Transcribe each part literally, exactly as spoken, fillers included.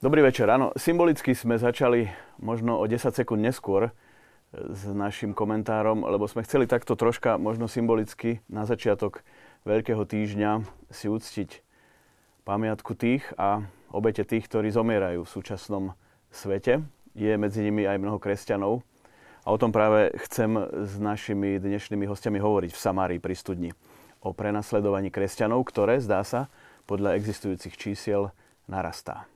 Dobrý večer, áno. Symbolicky sme začali možno o desať sekúnd neskôr s našim komentárom, lebo sme chceli takto troška, možno symbolicky, na začiatok Veľkého týždňa si uctiť pamiatku tých a obete tých, ktorí zomierajú v súčasnom svete. Je medzi nimi aj mnoho kresťanov. A o tom práve chcem s našimi dnešnými hostiami hovoriť v Samárii pri studni. O prenasledovaní kresťanov, ktoré, zdá sa, podľa existujúcich čísiel narastá.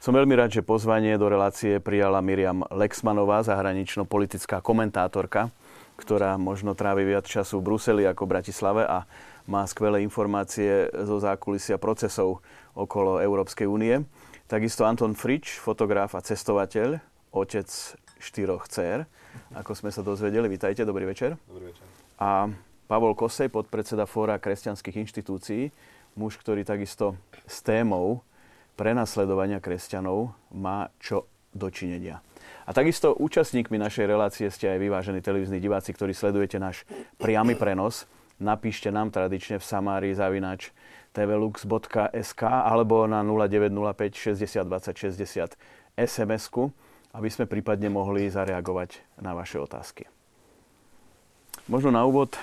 Som veľmi rád, že pozvanie do relácie prijala Miriam Lexmanová, zahranično-politická komentátorka, ktorá možno trávi viac času v Bruseli ako v Bratislave a má skvelé informácie zo zákulisia procesov okolo Európskej únie. Takisto Anton Frič, fotograf a cestovateľ, otec štyroch dcér, ako sme sa dozvedeli. Vítajte, dobrý večer. Dobrý večer. A Pavol Kossey, podpredseda Fóra kresťanských inštitúcií, muž, ktorý takisto s témou prenasledovania kresťanov má čo dočinenia. A takisto účastníkmi našej relácie ste aj vy, vážení televízni diváci, ktorí sledujete náš priamy prenos. Napíšte nám tradične v Samárii zavináč tvlux bodka es ká alebo na nula deväť nula päť šesť nula dvadsať šesťdesiat es em es ku, aby sme prípadne mohli zareagovať na vaše otázky. Možno na úvod,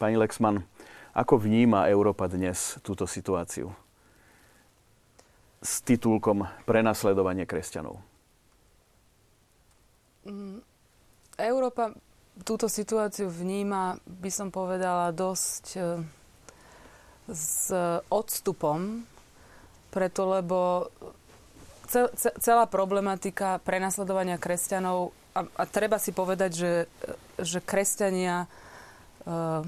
pani Lexman, ako vníma Európa dnes túto situáciu s titulkom Prenasledovanie kresťanov? Európa túto situáciu vníma, by som povedala, dosť e, s odstupom, preto lebo cel, celá problematika prenasledovania kresťanov, a, a treba si povedať, že, že kresťania e,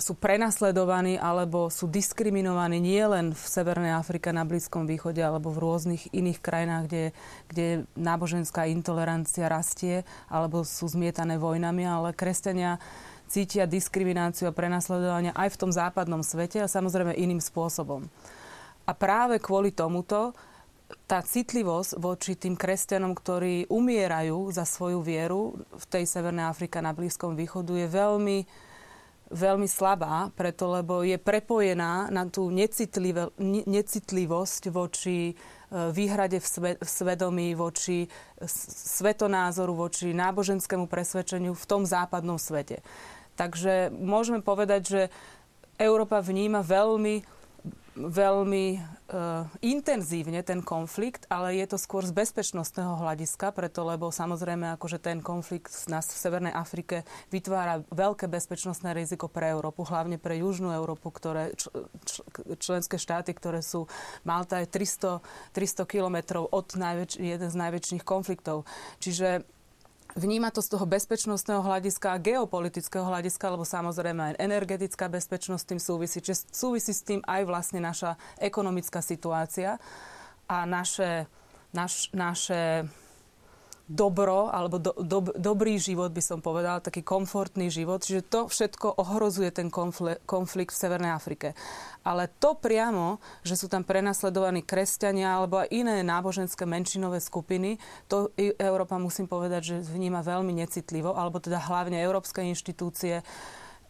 sú prenasledovaní alebo sú diskriminovaní nielen v Severnej Afrike, na Blízkom východe alebo v rôznych iných krajinách, kde, kde náboženská intolerancia rastie alebo sú zmietané vojnami, ale kresťania cítia diskrimináciu a prenasledovania aj v tom západnom svete a samozrejme iným spôsobom. A práve kvôli tomuto tá citlivosť voči tým kresťanom, ktorí umierajú za svoju vieru v tej Severnej Afrike, na Blízkom východu, je veľmi veľmi slabá, preto lebo je prepojená na tú necitlivosť voči výhrade v svedomí, voči svetonázoru, voči náboženskému presvedčeniu v tom západnom svete. Takže môžeme povedať, že Európa vníma veľmi, veľmi e, intenzívne ten konflikt, ale je to skôr z bezpečnostného hľadiska, preto lebo samozrejme akože ten konflikt nás v Severnej Afrike vytvára veľké bezpečnostné riziko pre Európu, hlavne pre Južnú Európu, ktoré čl- čl- členské štáty, ktoré sú, Malta je tristo kilometrov od najväč- jeden z najväčších konfliktov. Čiže vníma to z toho bezpečnostného hľadiska a geopolitického hľadiska, lebo samozrejme aj energetická bezpečnosť s tým súvisí. Čiže súvisí s tým aj vlastne naša ekonomická situácia a naše, naš, naše dobro, alebo do, do, dobrý život, by som povedala, taký komfortný život. Čiže to všetko ohrozuje ten konflikt, konflikt v Severnej Afrike. Ale to priamo, že sú tam prenasledovaní kresťania alebo aj iné náboženské menšinové skupiny, to Európa, musím povedať, že vníma veľmi necitlivo, alebo teda hlavne európske inštitúcie,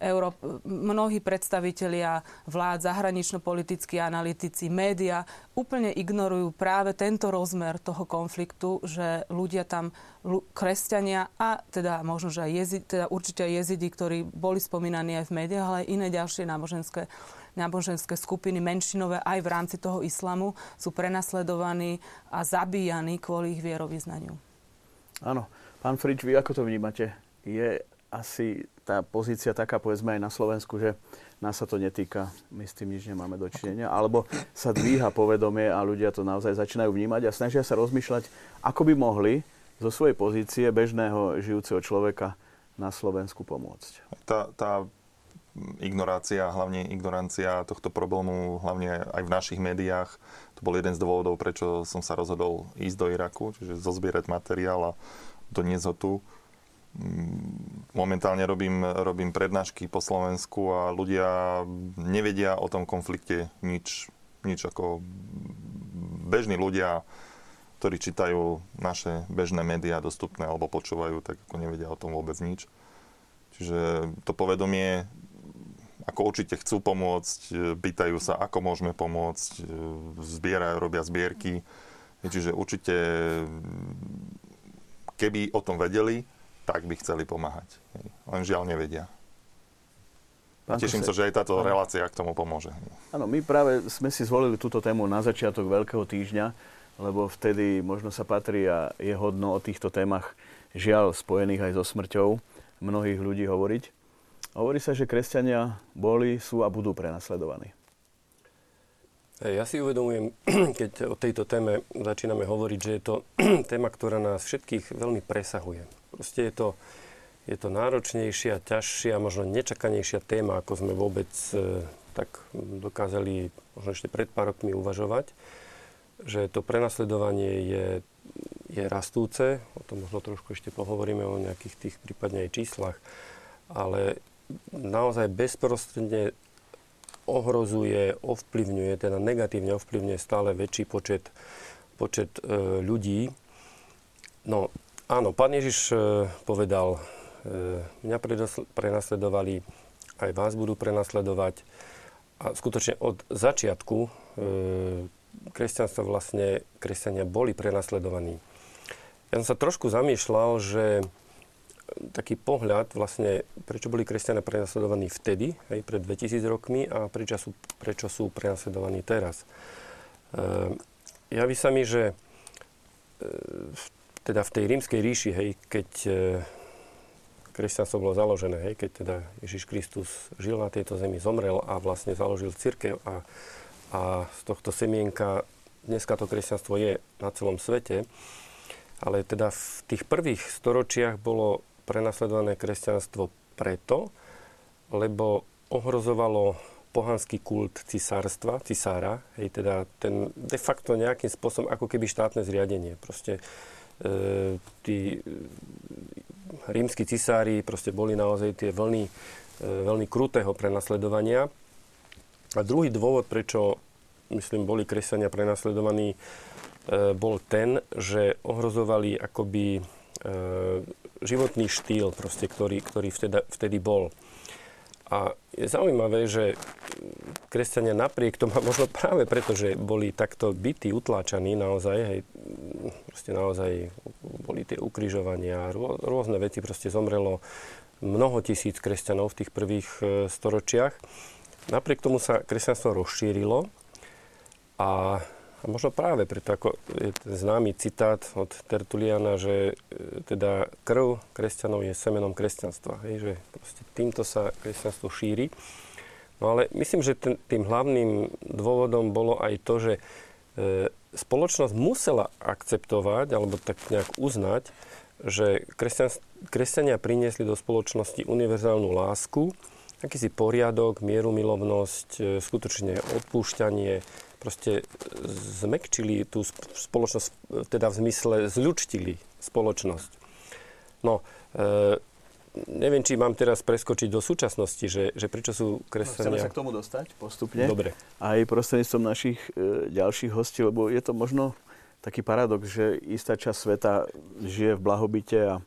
Európ- mnohí predstavitelia vlád, zahranično-politickí analytici, média úplne ignorujú práve tento rozmer toho konfliktu, že ľudia tam, l- kresťania a teda možno, že aj jezi- teda určite aj jezidi, ktorí boli spomínaní aj v médiách, ale aj iné ďalšie náboženské náboženské skupiny menšinové aj v rámci toho islamu sú prenasledovaní a zabíjani kvôli ich vierovyznaniu. Áno. Pán Frič, vy ako to vnímate? Je asi tá pozícia taká, povedzme aj na Slovensku, že nás sa to netýka, my s tým nič nemáme dočinenia, alebo sa dvíha povedomie a ľudia to naozaj začínajú vnímať a snažia sa rozmýšľať, ako by mohli zo svojej pozície bežného žijúceho človeka na Slovensku pomôcť? Tá, tá ignorácia, hlavne ignorancia tohto problému, hlavne aj v našich médiách. To bol jeden z dôvodov, prečo som sa rozhodol ísť do Iraku, čiže zozbierať materiál a doniesť ho tu. Momentálne robím, robím prednášky po Slovensku a ľudia nevedia o tom konflikte nič. Nič ako bežní ľudia, ktorí čítajú naše bežné médiá dostupné alebo počúvajú, tak ako nevedia o tom vôbec nič. Čiže to povedomie, ako určite chcú pomôcť, pýtajú sa, ako môžeme pomôcť, zbierajú, robia zbierky, Čiže určite, keby o tom vedeli, tak by chceli pomáhať. Len žiaľ nevedia. Teším sa, že aj táto relácia k tomu pomôže. Áno, my práve sme si zvolili túto tému na začiatok Veľkého týždňa, lebo vtedy možno sa patrí a je hodno o týchto témach, žiaľ spojených aj so smrťou, mnohých ľudí hovoriť. Hovorí sa, že kresťania boli, sú a budú prenasledovaní. Ja si uvedomujem, keď o tejto téme začíname hovoriť, že je to téma, ktorá nás všetkých veľmi presahuje. Proste je to, je to náročnejšia, ťažšia, možno nečakanejšia téma, ako sme vôbec e, tak dokázali možno ešte pred pár rokmi uvažovať. Že to prenasledovanie je, je rastúce, o tom možno trošku ešte pohovoríme o nejakých tých prípadne aj číslach, ale naozaj bezprostredne ohrozuje, ovplyvňuje, teda negatívne ovplyvňuje stále väčší počet, počet e, ľudí. No áno, pán Ježiš e, povedal, e, mňa prenasledovali, aj vás budú prenasledovať. A skutočne od začiatku e, kresťanstva vlastne, kresťania boli prenasledovaní. Ja som sa trošku zamýšľal, že taký pohľad vlastne, prečo boli kresťania prenasledovaní vtedy, aj pred dvetisíc rokmi a prečo sú, prečo sú prenasledovaní teraz. E, javí sa mi, že e, v, teda v tej rímskej ríši, hej, keď e, kresťanstvo bolo založené, hej, keď teda Ježiš Kristus žil na tejto zemi, zomrel a vlastne založil cirkev a, a z tohto semienka dneska to kresťanstvo je na celom svete, ale teda v tých prvých storočiach bolo prenasledované kresťanstvo preto, lebo ohrozovalo pohanský kult cisárstva, cisára, hej, teda ten de facto nejakým spôsobom ako keby štátne zriadenie. Proste e, tí e, rímski cisári proste boli naozaj tie vlny e, veľmi krutého prenasledovania. A druhý dôvod, prečo myslím, boli kresťania prenasledovaní, e, bol ten, že ohrozovali akoby e, životný štýl, proste, ktorý, ktorý vtedy, vtedy bol. A je zaujímavé, že kresťania napriek tomu, možno práve preto, že boli takto bytí, utláčaní naozaj, hej, proste naozaj boli tie ukrižovania, rô, rôzne veci, proste zomrelo mnoho tisíc kresťanov v tých prvých e, storočiach. Napriek tomu sa kresťanstvo rozšírilo a A možno práve preto, ako je známy citát od Tertuliana, že teda krv kresťanov je semenom kresťanstva. Hej, že proste týmto sa kresťanstvo šíri. No ale myslím, že ten, tým hlavným dôvodom bolo aj to, že e, spoločnosť musela akceptovať, alebo tak nejak uznať, že kresťan, kresťania priniesli do spoločnosti univerzálnu lásku, akýsi poriadok, mierumilovnosť, skutočne odpúšťanie, proste zmekčili tú spoločnosť, teda v zmysle zľučtili spoločnosť. No, e, neviem, či mám teraz preskočiť do súčasnosti, že, že prečo sú kresťania... No, chceme sa k tomu dostať postupne. Dobre. Aj prostredníctvom našich e, ďalších hostí, lebo je to možno taký paradox, že istá časť sveta žije v blahobite a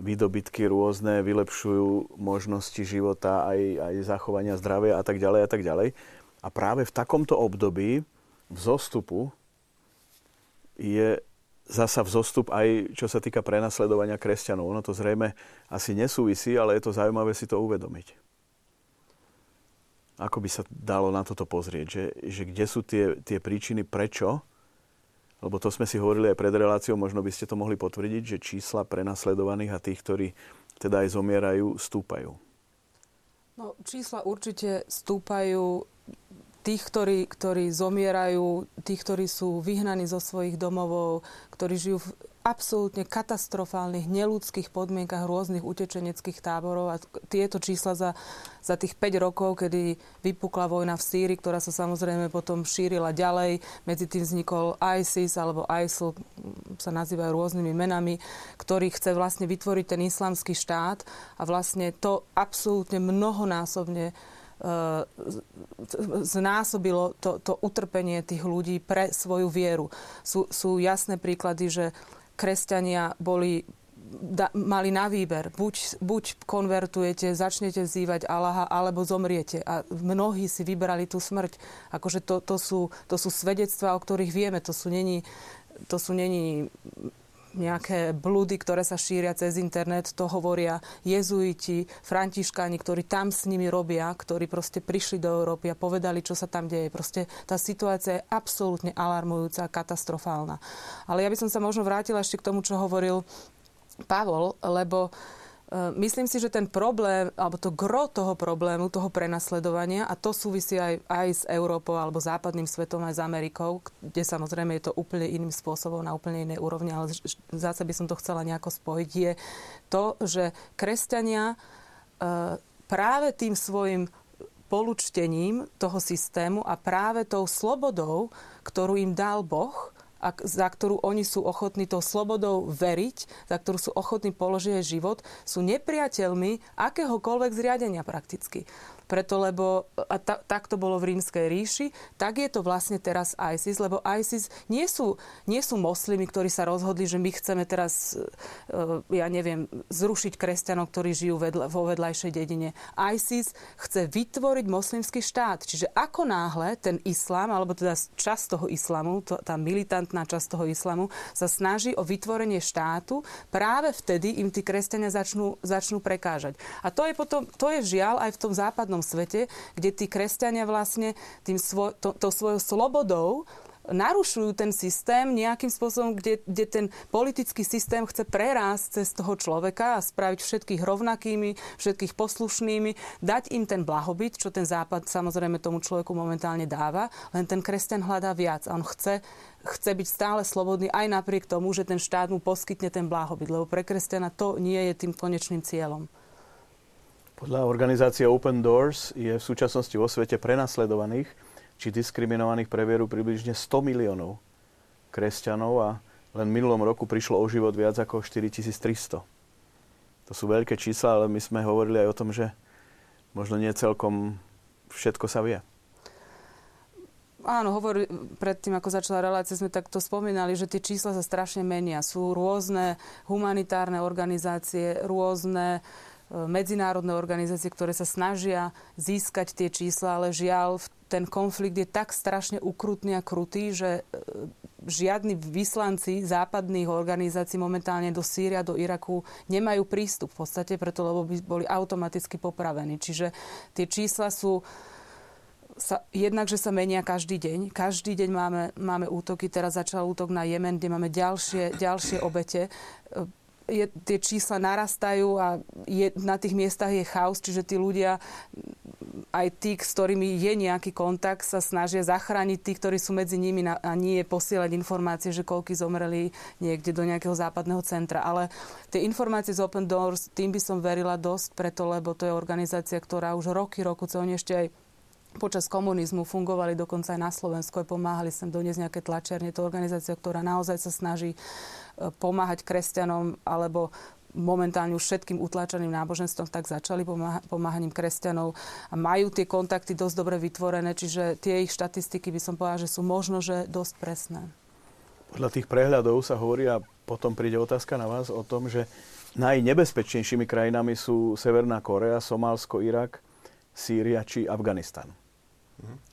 výdobytky rôzne vylepšujú možnosti života, aj, aj zachovania zdravia a tak ďalej a tak ďalej. A práve v takomto období vzostupu je zasa vzostup aj čo sa týka prenasledovania kresťanov. Ono to zrejme asi nesúvisí, ale je to zaujímavé si to uvedomiť. Ako by sa dalo na toto pozrieť? Že, že kde sú tie, tie príčiny, prečo? Lebo to sme si hovorili aj pred reláciou, možno by ste to mohli potvrdiť, že čísla prenasledovaných a tých, ktorí teda aj zomierajú, stúpajú. No, čísla určite stúpajú tých, ktorí, ktorí zomierajú, tí, ktorí sú vyhnaní zo svojich domovov, ktorí žijú v absolútne katastrofálnych, neľudských podmienkach rôznych utečeneckých táborov. A tieto čísla za, za tých päť rokov, kedy vypukla vojna v Sýrii, ktorá sa samozrejme potom šírila ďalej. Medzi tým vznikol ISIS alebo ISIL, sa nazývajú rôznymi menami, ktorý chce vlastne vytvoriť ten islamský štát. A vlastne to absolútne mnohonásobne znásobilo to, to utrpenie tých ľudí pre svoju vieru. Sú, sú jasné príklady, že kresťania boli, da, mali na výber. Buď, buď konvertujete, začnete vzývať Allaha, alebo zomriete. A mnohí si vybrali tú smrť. Akože to, to, sú, to sú svedectvá, o ktorých vieme. To sú není to sú není nejaké blúdy, ktoré sa šíria cez internet, to hovoria jezuiti, františkáni, ktorí tam s nimi robia, ktorí proste prišli do Európy a povedali, čo sa tam deje. Proste tá situácia je absolútne alarmujúca, katastrofálna. Ale ja by som sa možno vrátila ešte k tomu, čo hovoril Pavol, lebo myslím si, že ten problém, alebo to gro toho problému, toho prenasledovania, a to súvisí aj, aj s Európou alebo západným svetom, aj s Amerikou, kde samozrejme je to úplne iným spôsobom, na úplne inej úrovni, ale zase by som to chcela nejako spojiť, je to, že kresťania práve tým svojim polúčtením toho systému a práve tou slobodou, ktorú im dal Boh, a za ktorú oni sú ochotní tou slobodou veriť, za ktorú sú ochotní položiť život, sú nepriateľmi akéhokoľvek zriadenia prakticky. Preto, lebo a ta, tak to bolo v Rímskej ríši, tak je to vlastne teraz ISIS, lebo ISIS nie sú, nie sú moslimi, ktorí sa rozhodli, že my chceme teraz, ja neviem, zrušiť kresťanov, ktorí žijú vedle, vo vedľajšej dedine. ISIS chce vytvoriť moslimský štát. Čiže ako náhle ten islám, alebo teda časť toho islamu, tá militantná časť toho islamu, sa snaží o vytvorenie štátu, práve vtedy im tí kresťania začnú, začnú prekážať. A to je potom, to je žiaľ aj v tom západnom svete, kde tí kresťania vlastne tým svo, to, to svojou slobodou narušujú ten systém nejakým spôsobom, kde, kde ten politický systém chce prerásť cez toho človeka a spraviť všetkých rovnakými, všetkých poslušnými, dať im ten blahobyt, čo ten západ samozrejme tomu človeku momentálne dáva, len ten kresťan hľadá viac a on chce chce byť stále slobodný aj napriek tomu, že ten štát mu poskytne ten blahobyt, lebo pre kresťana to nie je tým konečným cieľom. Podľa organizácie Open Doors je v súčasnosti vo svete prenasledovaných či diskriminovaných pre vieru približne sto miliónov kresťanov a len v minulom roku prišlo o život viac ako štyritisíctristo. To sú veľké čísla, ale my sme hovorili aj o tom, že možno nie celkom všetko sa vie. Áno, hovor, predtým, ako začala relácia, sme takto spomínali, že tie čísla sa strašne menia. Sú rôzne humanitárne organizácie, rôzne medzinárodné organizácie, ktoré sa snažia získať tie čísla, ale žiaľ, ten konflikt je tak strašne ukrutný a krutý, že žiadni vyslanci západných organizácií momentálne do Sýria, do Iraku nemajú prístup v podstate, preto lebo by boli automaticky popravení. Čiže tie čísla sú Sa, jednak, že sa menia každý deň. Každý deň máme, máme útoky. Teraz začal útok na Jemen, kde máme ďalšie, ďalšie obete. Je, tie čísla narastajú a je, na tých miestach je chaos, čiže tí ľudia, aj tí, s ktorými je nejaký kontakt, sa snažia zachrániť tých, ktorí sú medzi nimi na, a nie posielať informácie, že koľky zomreli niekde do nejakého západného centra. Ale tie informácie z Open Doors, tým by som verila dosť, preto, lebo to je organizácia, ktorá už roky, roku, co oni ešte aj počas komunizmu fungovali dokonca aj na Slovensku a pomáhali sem doniesť nejaké tlačiarne. To organizácia, ktorá naozaj sa snaží pomáhať kresťanom alebo momentálne už všetkým utláčaným náboženstvom, tak začali pomáha- pomáhaním kresťanov a majú tie kontakty dosť dobre vytvorené, čiže tie ich štatistiky by som povedala, že sú možno, že dosť presné. Podľa tých prehľadov sa hovorí, a potom príde otázka na vás, o tom, že najnebezpečnejšími krajinami sú Severná Kórea, Somálsko, Irak, Sýria či Afganistan.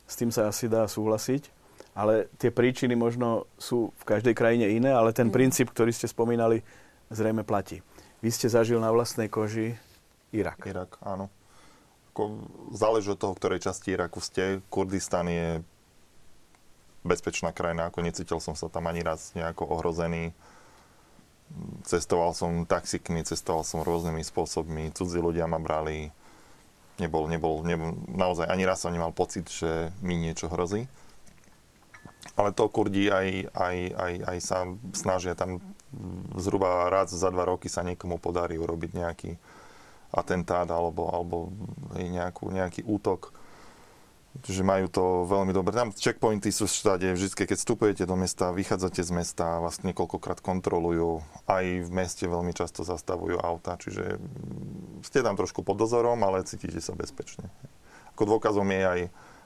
S tým sa asi dá súhlasiť, ale tie príčiny možno sú v každej krajine iné, ale ten princíp, ktorý ste spomínali, zrejme platí. Vy ste zažil na vlastnej koži Irak. Irak, áno. Záleží od toho, v ktorej časti Iraku ste. Kurdistán je bezpečná krajina, ako necítil som sa tam ani raz nejako ohrozený. Cestoval som taxikmi, cestoval som rôznymi spôsobmi, cudzí ľudia ma brali. Nebol, nebol, nebol, naozaj ani raz som nemal pocit, že mi niečo hrozí. Ale to Kurdi aj, aj, aj, aj sa snažia, tam zhruba raz za dva roky sa niekomu podarí urobiť nejaký atentát alebo, alebo nejakú, nejaký útok. Čiže majú to veľmi dobre. Tam checkpointy sú všade, vždy, keď vstupujete do mesta, vychádzate z mesta, vás niekoľkokrát kontrolujú. Aj v meste veľmi často zastavujú auta, čiže ste tam trošku pod dozorom, ale cítite sa bezpečne. Ako dôkazom je aj,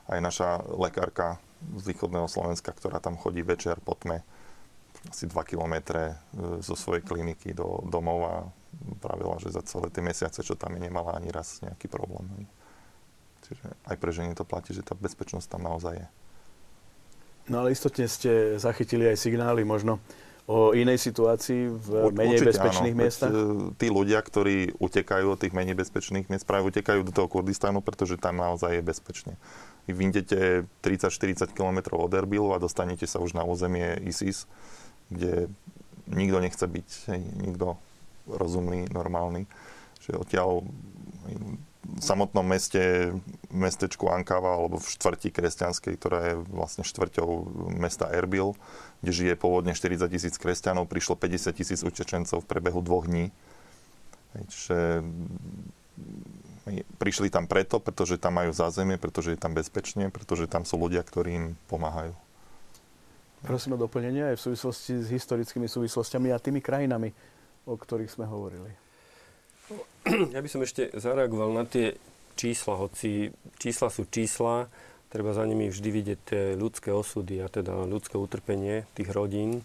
aj naša lekárka z východného Slovenska, ktorá tam chodí večer po tme asi dva kilometre zo svojej kliniky do domov a pravila, že za celé tie mesiace, čo tam je, nemala ani raz nejaký problém. Čiže aj pre ženy to platí, že tá bezpečnosť tam naozaj je. No ale istotne ste zachytili aj signály možno o inej situácii v menej Určite, bezpečných áno. miestach? Tí ľudia, ktorí utekajú od tých menej bezpečných miest, práve utekajú do toho Kurdistánu, pretože tam naozaj je bezpečne. Vy vyjdete tridsať štyridsať kilometrov od Erbilu a dostanete sa už na územie ISIS, kde nikto nechce byť, nikto rozumný, normálny. Čiže odtiaľ v samotnom meste, mestečku Ankawa, alebo v štvrti kresťanskej, ktorá je vlastne štvrťou mesta Erbil, kde žije pôvodne štyridsať tisíc kresťanov, prišlo päťdesiat tisíc utečencov v prebehu dvoch dní. Čiže prišli tam preto, pretože tam majú zázemie, pretože je tam bezpečne, pretože tam sú ľudia, ktorí im pomáhajú. Prosím o doplnenie aj v súvislosti s historickými súvislostiami a tými krajinami, o ktorých sme hovorili. Ja by som ešte zareagoval na tie čísla, hoci čísla sú čísla, treba za nimi vždy vidieť ľudské osudy a teda ľudské utrpenie tých rodín,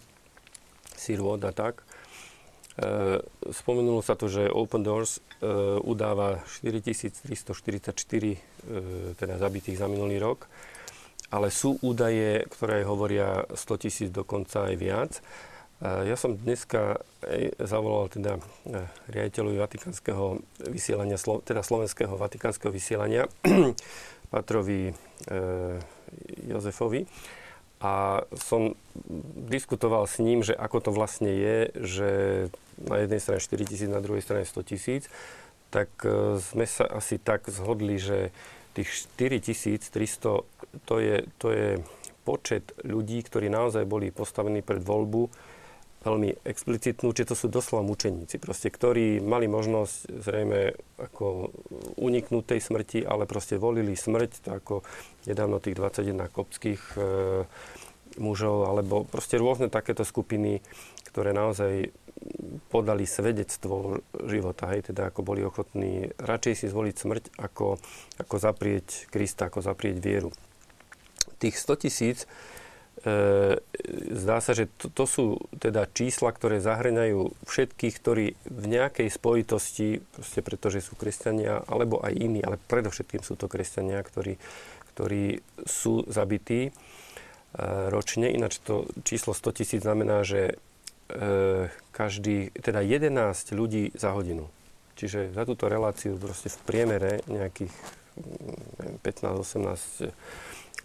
sirôt a tak. E, spomenulo sa to, že Open Doors e, udáva štyritisíctristoštyridsaťštyri e, teda zabitých za minulý rok, ale sú údaje, ktoré hovoria sto tisíc, dokonca aj viac. Ja som dneska zavolal teda riaditeľovi Vatikánskeho vysielania, teda slovenského Vatikánskeho vysielania, Patrovi e, Jozefovi. A som diskutoval s ním, že ako to vlastne je, že na jednej strane štyritisíc, na druhej strane sto tisíc. Tak e, sme sa asi tak zhodli, že tých štyritisíctristo, to je, to je počet ľudí, ktorí naozaj boli postavení pred voľbu, veľmi explicitnú, čiže to sú doslova mučeníci, proste, ktorí mali možnosť zrejme ako uniknúť tej smrti, ale proste volili smrť, ako nedávno tých dvadsaťjeden koptských e, mužov, alebo proste rôzne takéto skupiny, ktoré naozaj podali svedectvo života, hej, teda ako boli ochotní radšej si zvoliť smrť, ako, ako zaprieť Krista, ako zaprieť vieru. Tých sto tisíc E, zdá sa, že to, to sú teda čísla, ktoré zahŕňajú všetkých, ktorí v nejakej spojitosti, proste pretože sú kresťania, alebo aj iní, ale predovšetkým sú to kresťania, ktorí, ktorí sú zabití e, ročne. Ináč to číslo sto tisíc znamená, že e, každý, teda jedenásť ľudí za hodinu. Čiže za túto reláciu proste v priemere nejakých pätnásť osemnásť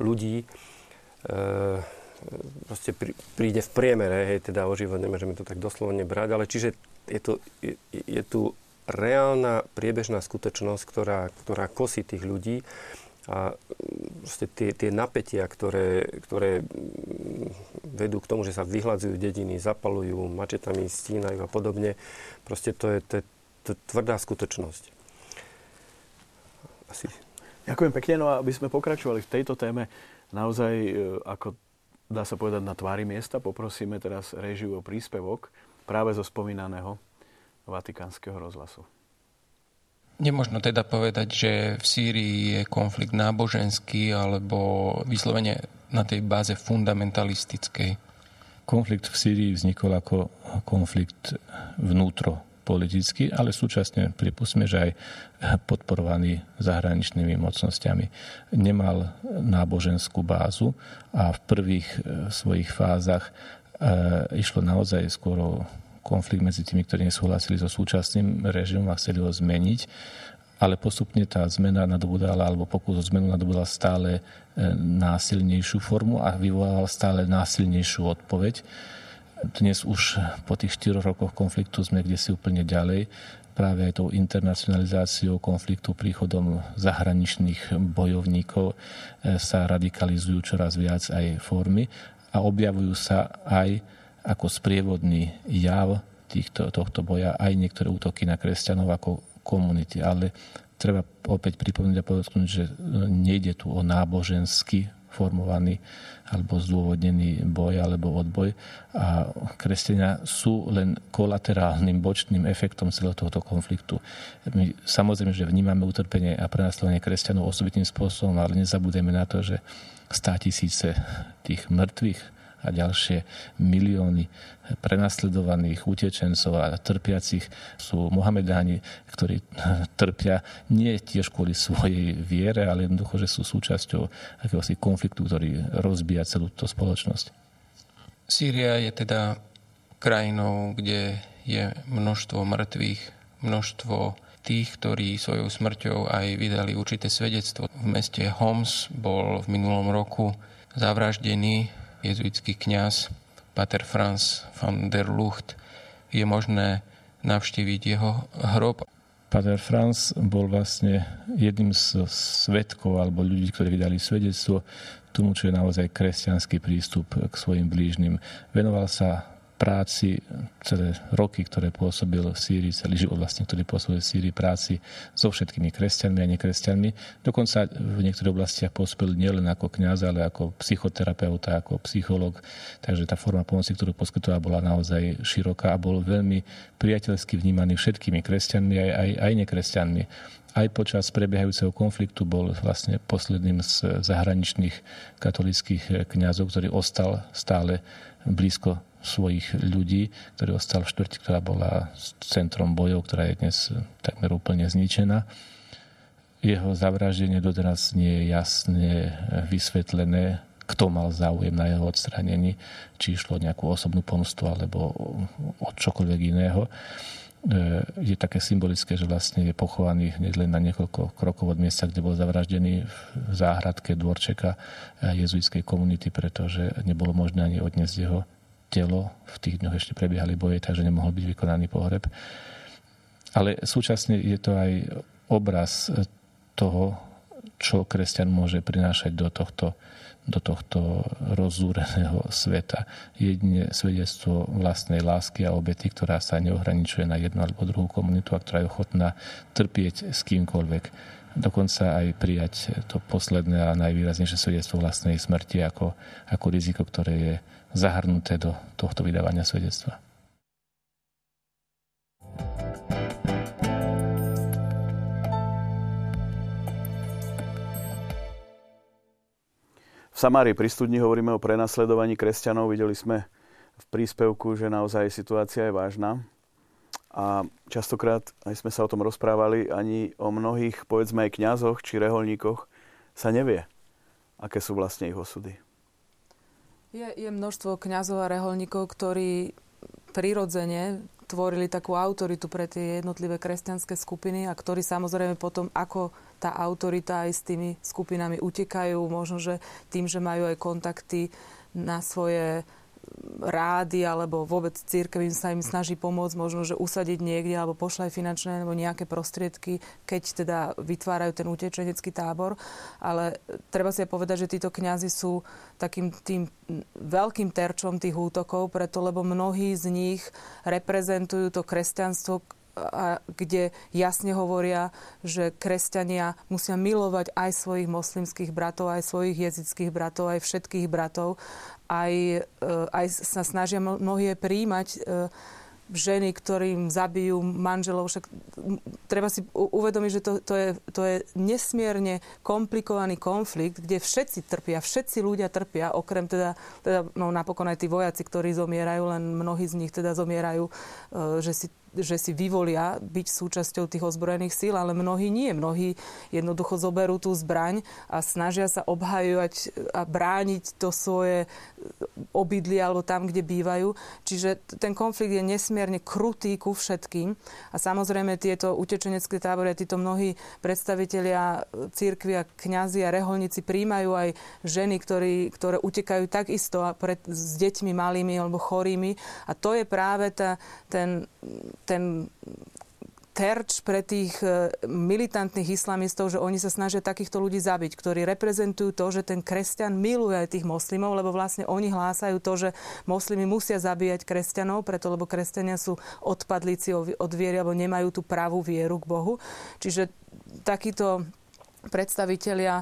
ľudí e, proste príde v priemere, hej, teda o život nemôžeme to tak doslovne brať, ale čiže je, to, je, je tu reálna priebežná skutočnosť, ktorá, ktorá kosí tých ľudí a proste tie, tie napätia, ktoré, ktoré vedú k tomu, že sa vyhladzujú dediny, zapalujú, mačetami stínajú a podobne, proste to je, to je, to je tvrdá skutočnosť. Asi. Ďakujem pekne, no a aby sme pokračovali v tejto téme naozaj ako dá sa povedať na tvári miesta. Poprosíme teraz réžiu o príspevok práve zo spomínaného Vatikánskeho rozhlasu. Nemožno teda povedať, že v Sýrii je konflikt náboženský alebo vyslovene na tej báze fundamentalistickej. Konflikt v Sýrii vznikol ako konflikt vnútropolitický, ale súčasne pripustme, že aj podporovaný zahraničnými mocnosťami. Nemal náboženskú bázu a v prvých svojich fázach e, išlo naozaj skoro konflikt medzi tými, ktorí nesúhlasili so súčasným režimom a chceli ho zmeniť, ale postupne tá zmena nadobudala, alebo pokus o zmenu nadobudala stále násilnejšiu formu a vyvolala stále násilnejšiu odpoveď. Dnes už po tých štyroch rokoch konfliktu sme kdesi úplne ďalej, práve aj tou internacionalizáciou konfliktu, príchodom zahraničných bojovníkov sa radikalizujú čoraz viac aj formy a objavujú sa aj ako sprievodný jav týchto, tohto boja aj niektoré útoky na kresťanov ako komunity. Ale treba opäť pripomínať a podotknúť, že nejde tu o náboženský formovaný alebo zdôvodnený boj alebo odboj. A kresťania sú len kolaterálnym, bočným efektom celého tohto konfliktu. My samozrejme, že vnímame utrpenie a prenasledovanie kresťanov osobitným spôsobom, ale nezabudeme na to, že státisíce tých mŕtvych a a ďalšie milióny prenasledovaných utečencov a trpiacich sú mohamedáni, ktorí trpia nie tiež kvôli svojej viere, ale jednoducho, že sú súčasťou akéhosi konfliktu, ktorý rozbíja celú tú spoločnosť. Sýria je teda krajinou, kde je množstvo mŕtvych, množstvo tých, ktorí svojou smrťou aj vydali určité svedectvo. V meste Homs bol v minulom roku zavraždený jezuitský kňaz pater Frans van der Lugt. Je možné navštíviť jeho hrob. Pater Frans bol vlastne jedným z svedkov alebo ľudí, ktorí vydali svedectvo tomu, čo je naozaj kresťanský prístup k svojim blížnym. Venoval sa práci celé roky, ktoré pôsobil v Sýrii, celý život vlastne, ktorý pôsobil v Sýrii, práci so všetkými kresťanmi a nekresťanmi. Dokonca v niektorých oblastiach pôsobil nielen ako kňaz, ale ako psychoterapeuta, ako psychológ. Takže tá forma pomoci, ktorú poskytovala, bola naozaj široká a bol veľmi priateľsky vnímaný všetkými kresťanmi aj, aj, aj nekresťanmi. Aj počas prebiehajúceho konfliktu bol vlastne posledným z zahraničných katolíckych kňazov, ktorý ostal stále blízko svojich ľudí, ktorý ostal v štvrti, ktorá bola centrom bojov, ktorá je dnes takmer úplne zničená. Jeho zavraždenie doteraz nie je jasne vysvetlené, kto mal záujem na jeho odstránení, či išlo o nejakú osobnú pomstu alebo o čokoľvek iného. Je také symbolické, že vlastne je pochovaný hneď len na niekoľko krokov od miesta, kde bol zavraždený, v záhradke dvorčeka jezuitskej komunity, pretože nebolo možné ani odniesť jeho telo. V tých dňoch ešte prebiehali boje, takže nemohol byť vykonaný pohreb. Ale súčasne je to aj obraz toho, čo kresťan môže prinášať do tohto, do tohto rozúreného sveta. Jedine svedectvo vlastnej lásky a obety, ktorá sa neohraničuje na jednu alebo druhú komunitu a ktorá je ochotná trpieť s kýmkoľvek. Dokonca aj prijať to posledné a najvýraznejšie svedectvo vlastnej smrti ako, ako riziko, ktoré je zahrnuté do tohto vydávania svedectva. V Samárii pri studni hovoríme o prenasledovaní kresťanov. Videli sme v príspevku, že naozaj situácia je vážna. A častokrát, aj sme sa o tom rozprávali, ani o mnohých, povedzme aj kňazoch či reholníkoch sa nevie, aké sú vlastne ich osudy. Je, je množstvo kňazov a reholníkov, ktorí prirodzene tvorili takú autoritu pre tie jednotlivé kresťanské skupiny a ktorí samozrejme potom, ako tá autorita aj s tými skupinami utekajú, možno, že tým, že majú aj kontakty na svoje rády alebo vôbec cirkev im sa im snaží pomôcť, možno, že usadiť niekde alebo pošle finančné alebo nejaké prostriedky, keď teda vytvárajú ten utečenecký tábor. Ale treba si aj povedať, že títo kňazi sú takým tým veľkým terčom tých útokov, preto lebo mnohí z nich reprezentujú to kresťanstvo, a kde jasne hovoria, že kresťania musia milovať aj svojich moslimských bratov, aj svojich jezických bratov, aj všetkých bratov. Aj, aj sa snažia mnohé prijímať ženy, ktorým zabijú manželov. Však treba si uvedomiť, že to, to, je, to je nesmierne komplikovaný konflikt, kde všetci trpia, všetci ľudia trpia, okrem teda, teda no napokon aj tí vojaci, ktorí zomierajú, len mnohí z nich teda zomierajú, že si že si vyvolia byť súčasťou tých ozbrojených síl, ale mnohí nie. Mnohí jednoducho zoberú tú zbraň a snažia sa obhajovať a brániť to svoje obydlie alebo tam, kde bývajú. Čiže ten konflikt je nesmierne krutý ku všetkým. A samozrejme tieto utečenecké tábory, títo mnohí predstavitelia cirkvi a kňazi a reholníci príjmajú aj ženy, ktorí, ktoré utekajú takisto a pred, s deťmi malými alebo chorými. A to je práve tá, ten... ten terč pre tých militantných islamistov, že oni sa snažia takýchto ľudí zabiť, ktorí reprezentujú to, že ten kresťan miluje aj tých moslimov, lebo vlastne oni hlásajú to, že moslimy musia zabíjať kresťanov, preto lebo kresťania sú odpadlíci od viery, alebo nemajú tú pravú vieru k Bohu. Čiže takíto predstavitelia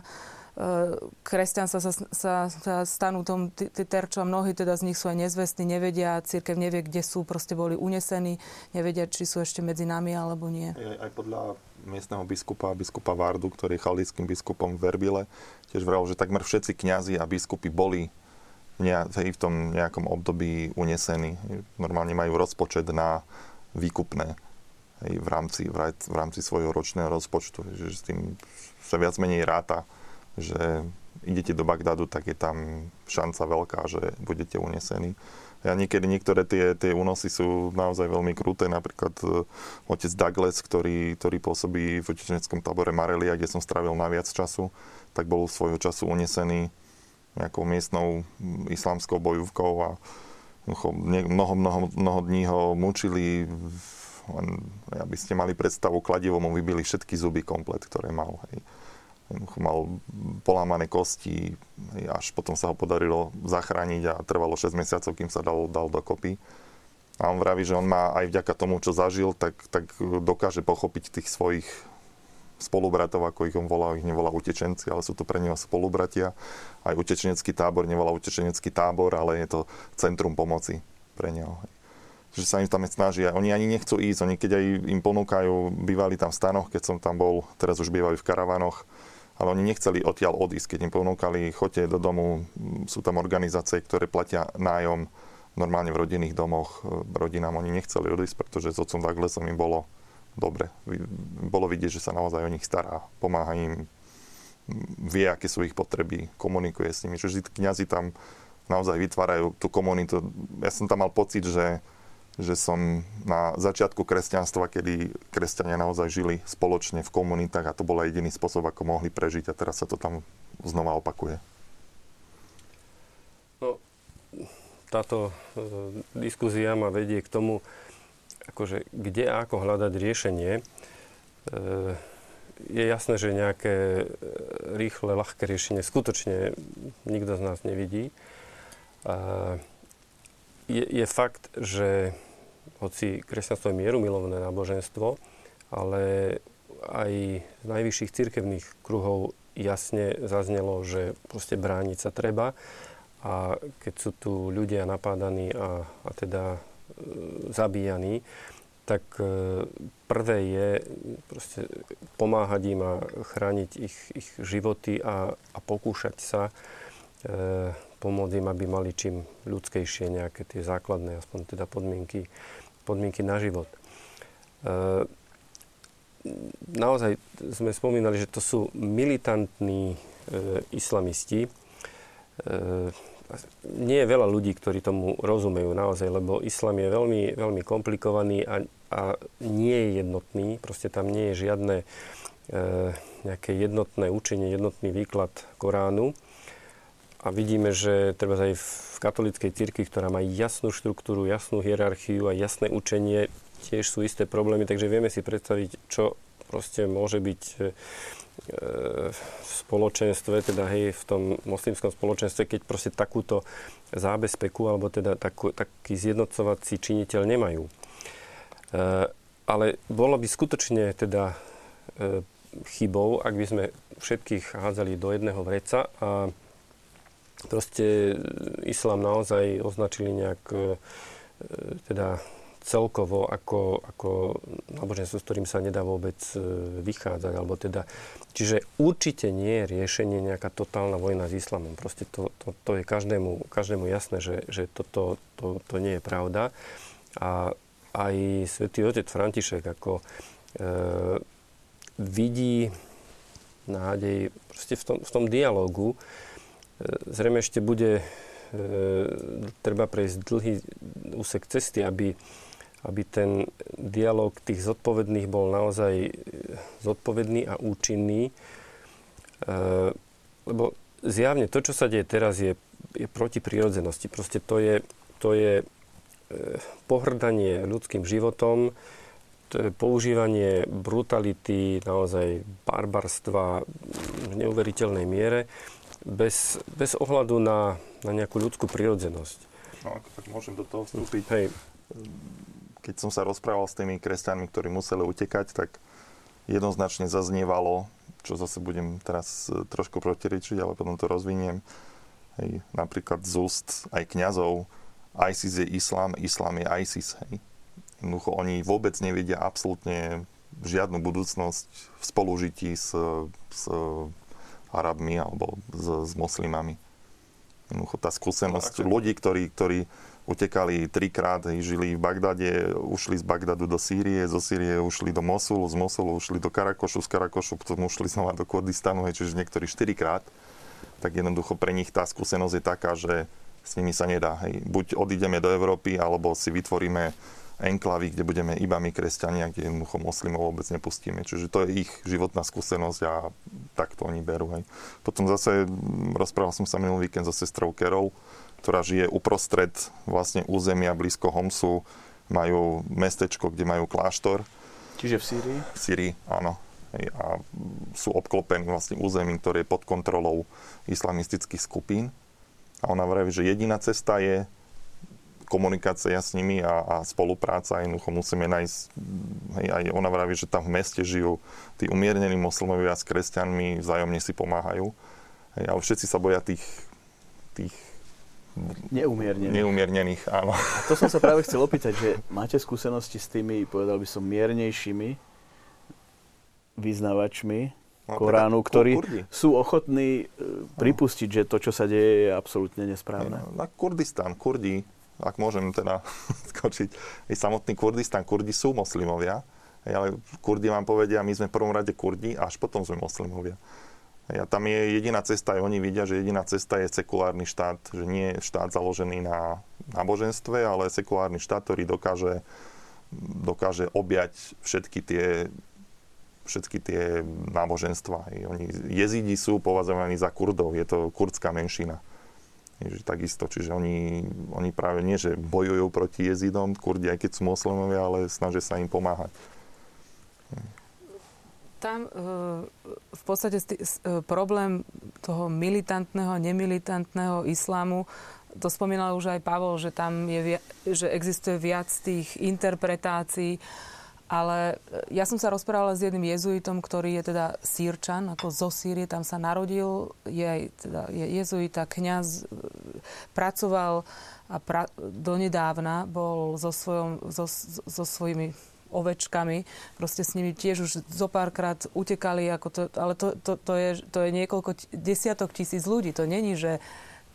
kresťanstva sa, sa, sa stanú tom t- t- terčom. Mnohí teda z nich sú aj nezvestní, nevedia, cirkev nevie, kde sú, proste boli unesení, nevedia, či sú ešte medzi nami, alebo nie. Aj, aj podľa miestneho biskupa, biskupa Vardu, ktorý je chaldejským biskupom v Erbile, tiež vral, že takmer všetci kňazi a biskupy boli v tom nejakom období unesení. Normálne majú rozpočet na výkupné v rámci, v rámci svojho ročného rozpočtu. Že s tým sa viac menej ráta, že idete do Bagdadu, tak je tam šanca veľká, že budete unesení. Ja niekedy niektoré tie, tie únosy sú naozaj veľmi kruté. Napríklad otec Douglas, ktorý, ktorý pôsobí v utečeneckom tábore Marelia, kde som strávil najviac času, tak bol svojho času unesený nejakou miestnou islamskou bojúvkou a mnoho, mnoho, mnoho dní ho mučili. Len, aby ste mali predstavu, kladivom mu vybili všetky zuby komplet, ktoré mal. Hej. Mal polámané kosti, hej, až potom sa ho podarilo zachrániť a trvalo šesť mesiacov, kým sa dal, dal dokopy. A on vraví, že on má aj vďaka tomu, čo zažil, tak, tak dokáže pochopiť tých svojich spolubratov, ako ich on volá, ich nevolá utečenci, ale sú to pre neho spolubratia. Aj utečenecký tábor nevolá utečenecký tábor, ale je to centrum pomoci pre neho. Hej. Že sa im tam snažia. Oni ani nechcú ísť. Oni keď aj im ponúkajú, bývali tam v stanoch, keď som tam bol, teraz už bývajú v karavanoch, ale oni nechceli odtiaľ odísť. Keď im ponúkali, choďte do domu, sú tam organizácie, ktoré platia nájom normálne v rodinných domoch rodinám. Oni nechceli odísť, pretože s otcom Douglasom im bolo dobre. Bolo vidieť, že sa naozaj o nich stará, pomáha im, vie, aké sú ich potreby, komunikuje s nimi. Čiže kňazi tam naozaj vytvárajú tú komunitu. Ja som tam mal pocit, že že som na začiatku kresťanstva, kedy kresťania naozaj žili spoločne v komunitách a to bol jediný spôsob, ako mohli prežiť a teraz sa to tam znova opakuje. No, táto e, diskusia ma vedie k tomu, akože, kde a ako hľadať riešenie. E, je jasné, že nejaké rýchle, ľahké riešenie skutočne nikto z nás nevidí. E, je, je fakt, že hoci kresťanstvo je mierumilovné náboženstvo, ale aj z najvyšších cirkevných kruhov jasne zaznelo, že proste brániť sa treba. A keď sú tu ľudia napádaní a, a teda e, zabíjaní, tak e, prvé je proste pomáhať im a chrániť ich, ich životy a, a pokúšať sa e, pomôcť im, aby mali čím ľudskejšie nejaké tie základné, aspoň teda podmienky, podmienky na život. E, naozaj sme spomínali, že to sú militantní e, islamisti. E, nie je veľa ľudí, ktorí tomu rozumejú naozaj, lebo islám je veľmi, veľmi komplikovaný a, a nie je jednotný. Proste tam nie je žiadne e, nejaké jednotné učenie, jednotný výklad Koránu. A vidíme, že treba aj v katolíckej cirkvi, ktorá má jasnú štruktúru, jasnú hierarchiu a jasné učenie, tiež sú isté problémy, takže vieme si predstaviť, čo proste môže byť e, v spoločenstve, teda hej, v tom moslimskom spoločenstve, keď proste takúto zábezpeku, alebo teda takú, taký zjednocovací činiteľ nemajú. E, ale bolo by skutočne teda e, chybou, ak by sme všetkých hádzali do jedného vreca a proste islám naozaj označili nejak teda celkovo ako, ako náboženstvo, s ktorým sa nedá vôbec vychádzať. Alebo teda, čiže určite nie je riešenie nejaká totálna vojna s islamom. Proste to, to, to je každému, každému jasné, že, že toto to, to nie je pravda. A aj svätý otec František ako e, vidí nádej proste v tom, v tom dialógu. Zrejme ešte bude e, treba prejsť dlhý úsek cesty, aby, aby ten dialóg tých zodpovedných bol naozaj zodpovedný a účinný. E, lebo zjavne to, čo sa deje teraz, je, je proti prírodzenosti. Proste to je, to je e, pohrdanie ľudským životom, to je používanie brutality, naozaj barbarstva v neuveriteľnej miere. Bez, bez ohľadu na, na nejakú ľudskú prirodzenosť. No, ako tak môžem do toho vstúpiť. Hej. Keď som sa rozprával s tými kresťanmi, ktorí museli utekať, tak jednoznačne zaznievalo, čo zase budem teraz trošku protirečiť, ale potom to rozviniem. Hej. Napríklad z úst aj kňazov, ISIS je islám, islám je ISIS. Hej. Jednoducho, oni vôbec nevedia absolútne žiadnu budúcnosť v spolužití s, s Arabmi alebo s, s moslimami. Tá skúsenosť ľudí, ktorí, ktorí utekali trikrát, žili v Bagdade, ušli z Bagdadu do Sýrie, zo Sýrie ušli do Mosulu, z Mosulu ušli do Karakošu, z Karakošu potom ušli znova do Kurdistanu, čiže niektorí štyrikrát. Tak jednoducho pre nich tá skúsenosť je taká, že s nimi sa nedá. Hej. Buď odídeme do Európy, alebo si vytvoríme enklavy, kde budeme iba my kresťania, kde jednoducho moslimov vôbec nepustíme. Čiže to je ich životná skúsenosť a tak to oni berú. Hej. Potom zase, rozprával som sa minulý víkend so sestrou Carol, ktorá žije uprostred vlastne územia blízko Homsu, majú mestečko, kde majú kláštor. Čiže v Sýrii? V Sýrii, áno. Hej. A sú obklopení vlastne územím, ktoré je pod kontrolou islamistických skupín. A ona vraví, že jediná cesta je komunikácia s nimi a, a spolupráca, jednoducho musíme nájsť, hej, aj ona vraví, že tam v meste žijú tí umiernení moslimovia s kresťanmi, vzájomne si pomáhajú, hej, ale všetci sa boja tých, tých neumiernených. neumiernených áno. A to som sa práve chcel opýtať, že máte skúsenosti s tými, povedal by som, miernejšími vyznavačmi Koránu, ktorí sú ochotní pripustiť, že to, čo sa deje, je absolútne nesprávne? Na Kurdistán, Kurdi, ak môžem teda skočiť, je samotný Kurdistán. Kurdi sú moslimovia, ale Kurdi vám povedia, my sme v prvom rade Kurdi, až potom sme moslimovia. A tam je jediná cesta, aj oni vidia, že jediná cesta je sekulárny štát, že nie je štát založený na náboženstve, ale sekulárny štát, ktorý dokáže, dokáže objať všetky tie všetky tie náboženstva. Oni, jezidi sú považovaní za Kurdov, je to kurdská menšina. Ježi, takisto, čiže oni, oni práve nie, že bojujú proti jezidom, Kurdi, aj keď sú moslimovia, ale snažia sa im pomáhať. Tam v podstate problém toho militantného, nemilitantného islámu, to spomínal už aj Pavol, že tam je, že existuje viac tých interpretácií, ale ja som sa rozprávala s jedným jezuitom, ktorý je teda Sýrčan, ako zo Sýrie, tam sa narodil, je aj teda je jezuita, kňaz, pracoval a pra, donedávna bol so, svojom, so, so svojimi ovečkami, proste s nimi tiež už zo párkrát utekali, ako to, ale to, to, to, je, to je niekoľko desiatok tisíc ľudí, to není, že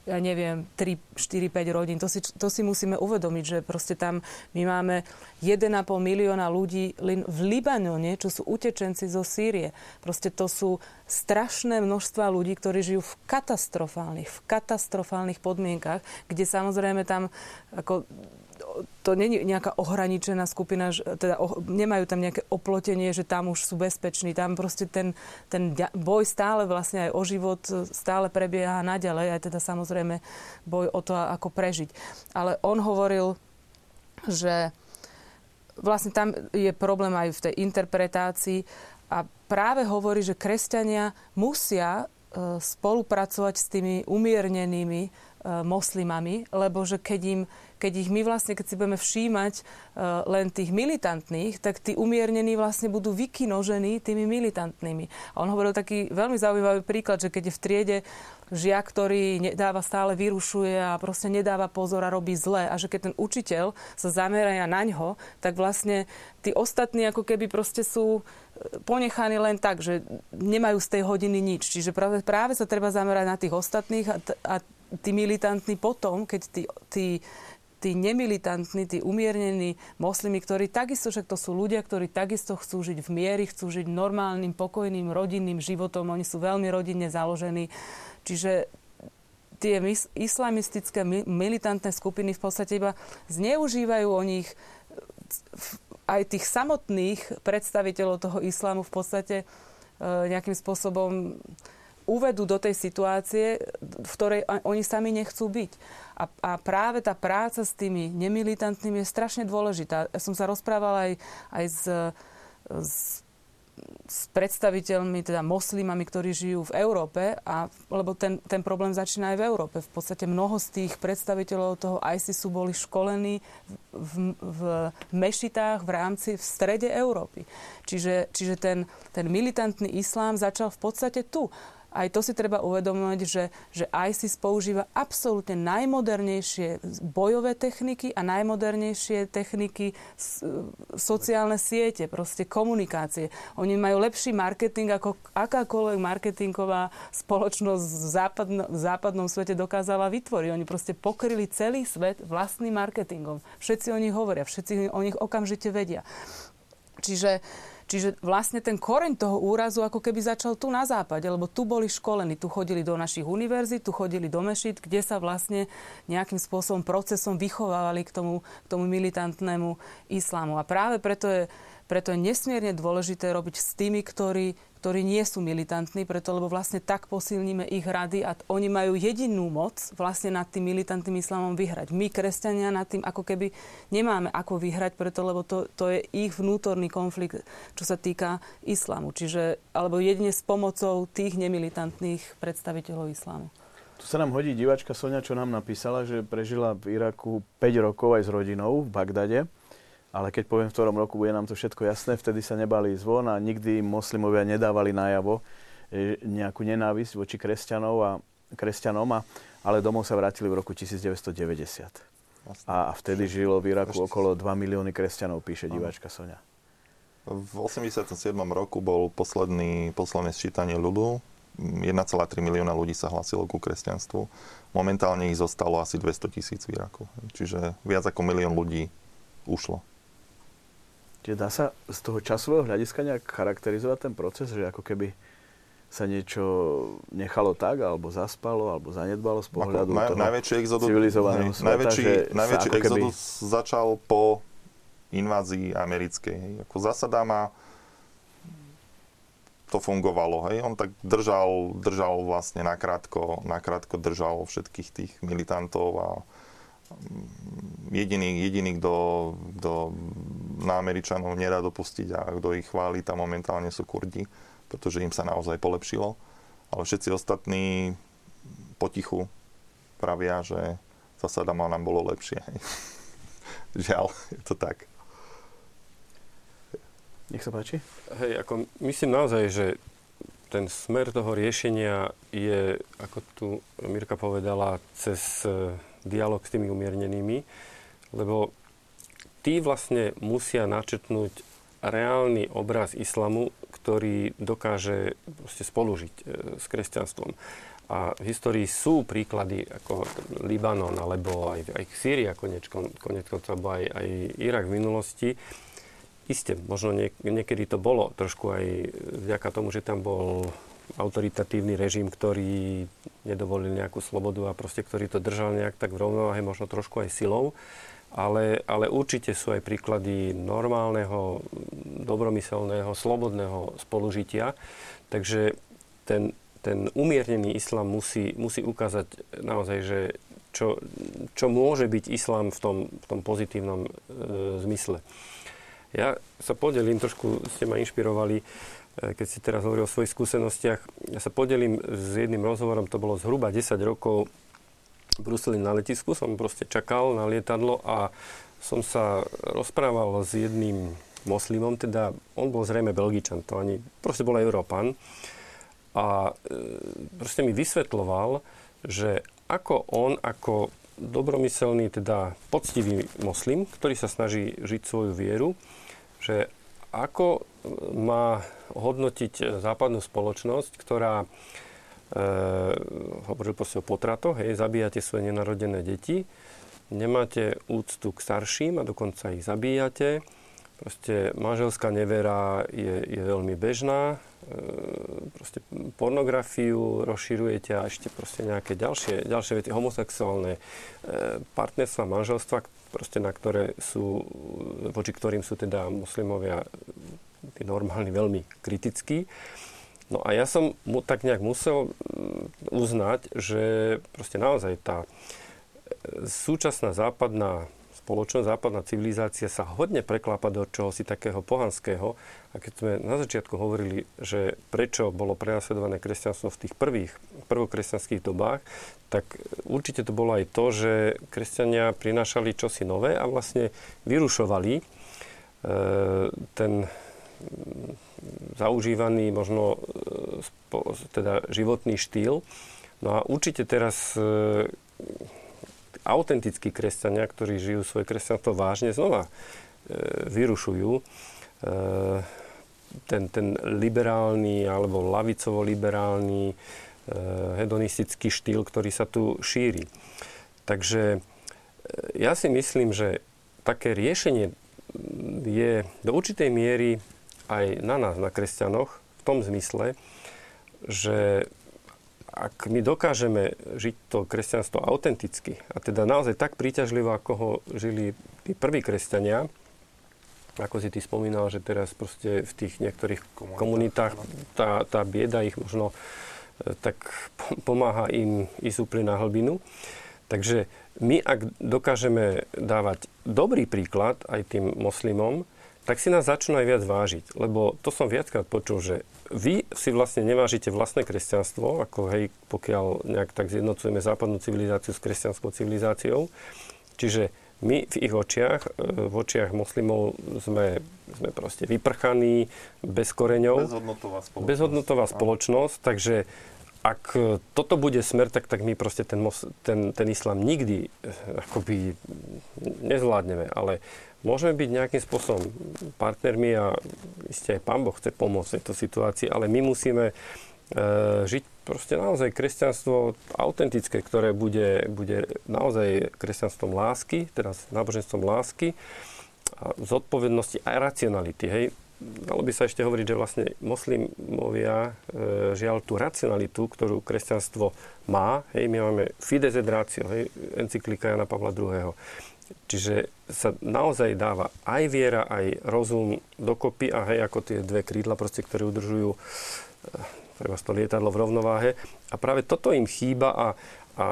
ja neviem, tri, štyri, päť rodín. To si, to si musíme uvedomiť, že proste tam my máme jeden a pol milióna ľudí len v Libanone, čo sú utečenci zo Sýrie. Proste to sú strašné množstva ľudí, ktorí žijú v katastrofálnych, v katastrofálnych podmienkach, kde samozrejme tam ako to nie je nejaká ohraničená skupina, teda oh, nemajú tam nejaké oplotenie, že tam už sú bezpeční. Tam proste ten, ten boj stále vlastne aj o život stále prebieha naďalej, aj teda samozrejme boj o to, ako prežiť. Ale on hovoril, že vlastne tam je problém aj v tej interpretácii a práve hovorí, že kresťania musia spolupracovať s tými umiernenými moslimami, lebo že keď im keď ich my vlastne, keď si budeme všímať uh, len tých militantných, tak tí umiernení vlastne budú vykinožení tými militantnými. A on hovoril taký veľmi zaujímavý príklad, že keď je v triede žiak, ktorý nedáva, stále vyrušuje a proste nedáva pozor a robí zle, a že keď ten učiteľ sa zameraja na ňo, tak vlastne tí ostatní ako keby proste sú ponechaní len tak, že nemajú z tej hodiny nič. Čiže práve, práve sa treba zamerať na tých ostatných a, a tí militantní potom, keď tí, tí tí nemilitantní, tí umiernení moslimi, ktorí takisto, však to sú ľudia, ktorí takisto chcú žiť v mieri, chcú žiť normálnym, pokojným, rodinným životom. Oni sú veľmi rodinne založení. Čiže tie islamistické militantné skupiny v podstate iba zneužívajú o nich aj tých samotných predstaviteľov toho islámu v podstate nejakým spôsobom uvedú do tej situácie, v ktorej oni sami nechcú byť. A, a práve tá práca s tými nemilitantnými je strašne dôležitá. Ja som sa rozprávala aj, aj s, s, s predstaviteľmi, teda moslimami, ktorí žijú v Európe, a, lebo ten, ten problém začína aj v Európe. V podstate mnoho z tých predstaviteľov toho ISISu boli školení v, v, v mešitách v rámci, v strede Európy. Čiže, čiže ten, ten militantný islám začal v podstate tu. Aj to si treba uvedomiť, že, že í es í es používa absolútne najmodernejšie bojové techniky a najmodernejšie techniky sociálne siete, proste komunikácie. Oni majú lepší marketing, ako akákoľvek marketingová spoločnosť v, západno, v západnom svete dokázala vytvoriť. Oni proste pokryli celý svet vlastným marketingom. Všetci o nich hovoria, všetci o nich okamžite vedia. Čiže... Čiže vlastne ten koreň toho úrazu ako keby začal tu na západe, lebo tu boli školení, tu chodili do našich univerzít, tu chodili do mešít, kde sa vlastne nejakým spôsobom, procesom vychovávali k tomu, k tomu militantnému islámu. A práve preto je, preto je nesmierne dôležité robiť s tými, ktorí, ktorí nie sú militantní, preto lebo vlastne tak posilníme ich rady a t- oni majú jedinú moc vlastne nad tým militantným islámom vyhrať. My, kresťania, nad tým ako keby nemáme ako vyhrať, preto lebo to, to je ich vnútorný konflikt, čo sa týka islámu. Čiže, alebo jedine s pomocou tých nemilitantných predstaviteľov islámu. Tu sa nám hodí diváčka Soňa, čo nám napísala, že prežila v Iraku päť rokov aj s rodinou v Bagdade. Ale keď poviem, v ktorom roku, bude nám to všetko jasné. Vtedy sa nebali ísť von a nikdy moslimovia nedávali najavo nejakú nenávisť voči kresťanov a kresťanom, a, ale domov sa vrátili v roku devätnásťstodeväťdesiat. A vtedy žilo v Iraku okolo dva milióny kresťanov, píše diváčka Soňa. V osemdesiatom siedmom roku bol posledný, posledné sčítanie ľudu. jeden celá tri milióna ľudí sa hlásilo ku kresťanstvu. Momentálne ich zostalo asi dvestotisíc v Iraku. Čiže viac ako milión ľudí ušlo. Čiže dá sa z toho časového hľadiska nejak charakterizovať ten proces, že ako keby sa niečo nechalo tak, alebo zaspalo, alebo zanedbalo z pohľadu na, toho najväčší exodus, civilizovaného sveta? Najväčší, najväčší exodus keby... začal po invázii americkej. Hej. Ako Zasadama to fungovalo. Hej. On tak držal, držal vlastne nakrátko, nakrátko držal všetkých tých militantov a jediný, jediný kto, kto na Američanov nedá dopustiť a kto ich chváli, tam momentálne sú Kurdi, pretože im sa naozaj polepšilo. Ale všetci ostatní potichu pravia, že Zasadama nám bolo lepšie. Žiaľ, je to tak. Nech sa páči. Hej, ako myslím naozaj, že ten smer toho riešenia je, ako tu Mirka povedala, cez dialog s tými umiernenými, lebo tí vlastne musia načrtnúť reálny obraz islamu, ktorý dokáže proste spolužiť s kresťanstvom. A v histórii sú príklady ako Libanon, alebo aj, aj Sýria, konec koncov, alebo aj, aj Irak v minulosti. Isté, možno niek- niekedy to bolo trošku aj vďaka tomu, že tam bol autoritatívny režim, ktorý nedovolil nejakú slobodu a proste ktorý to držal nejak tak v rovnováhe, možno trošku aj silou. Ale, ale určite sú aj príklady normálneho, dobromyselného, slobodného spolužitia. Takže ten ten umiernený islám musí, musí ukázať naozaj, že čo, čo môže byť islám v tom, v tom pozitívnom e, zmysle. Ja sa podelím, trošku ste ma inšpirovali, e, keď ste teraz hovorili o svojich skúsenostiach. Ja sa podelím s jedným rozhovorom, to bolo zhruba desať rokov v Bruseli na letisku. Som proste čakal na lietadlo a som sa rozprával s jedným moslimom, teda on bol zrejme Belgičan, to ani, proste bol Európan. A proste mi vysvetľoval, že ako on, ako dobromyselný, teda poctivý moslim, ktorý sa snaží žiť svoju vieru, že ako má hodnotiť západnú spoločnosť, ktorá, e, hovoril proste o potratoch, hej, zabíjate svoje nenarodené deti, nemáte úctu k starším a dokonca ich zabíjate. Proste manželská nevera je, je veľmi bežná. Proste pornografiu rozširujete a ešte proste nejaké ďalšie, ďalšie veci, homosexuálne partnerstva, manželstva, proste na ktoré sú, voči ktorým sú teda moslimovia tí normálni veľmi kritickí. No a ja som mu tak nejak musel uznať, že proste naozaj tá súčasná západná spoločnosť, západná civilizácia sa hodne preklápa do čohosi takého pohanského. A keď sme na začiatku hovorili, že prečo bolo prenasledované kresťanstvo v tých prvých, prvokresťanských dobách, tak určite to bolo aj to, že kresťania prinášali čosi nové a vlastne vyrušovali e, ten zaužívaný možno teda životný štýl. No a určite teraz e, autentickí kresťania, ktorí žijú svoje kresťanstvo vážne, znova e, vyrušujú e, ten, ten liberálny alebo lavicovo-liberálny e, hedonistický štýl, ktorý sa tu šíri. Takže e, ja si myslím, že také riešenie je do určitej miery aj na nás, na kresťanoch, v tom zmysle, že ak my dokážeme žiť to kresťanstvo autenticky, a teda naozaj tak príťažlivo, ako ho žili tí prví kresťania, ako si ty spomínal, že teraz proste v tých niektorých komunitách tá, tá bieda ich možno tak pomáha im ísť úplne na hlbinu. Takže my, ak dokážeme dávať dobrý príklad aj tým moslimom, tak si nás začnú aj viac vážiť. Lebo to som viackrát počul, že vy si vlastne nevážite vlastné kresťanstvo, ako hej, pokiaľ nejak tak zjednocujeme západnú civilizáciu s kresťanskou civilizáciou. Čiže my v ich očiach, v očiach moslimov sme, sme proste vyprchaní, bez koreňov. Bezhodnotová spoločnosť. Bezhodnotová spoločnosť, takže ak toto bude smer, tak, tak my proste ten, ten, ten islám nikdy akoby nezvládneme. Ale môžeme byť nejakým spôsobom partnermi a iste aj Pán Boh chce pomôcť v tejto situácii, ale my musíme e, žiť proste naozaj kresťanstvo autentické, ktoré bude, bude naozaj kresťanstvom lásky, teda náboženstvom lásky a zodpovednosti a racionality. Hej. Dalo by sa ešte hovoriť, že vlastne moslimovia e, žiaľ tú racionalitu, ktorú kresťanstvo má. Hej. My máme Fides et Ratio, hej, encyklika Jana Pavla druhého. Čiže sa naozaj dáva aj viera, aj rozum dokopy a hej, ako tie dve krídla, proste, ktoré udržujú treba to lietadlo v rovnováhe. A práve toto im chýba a, a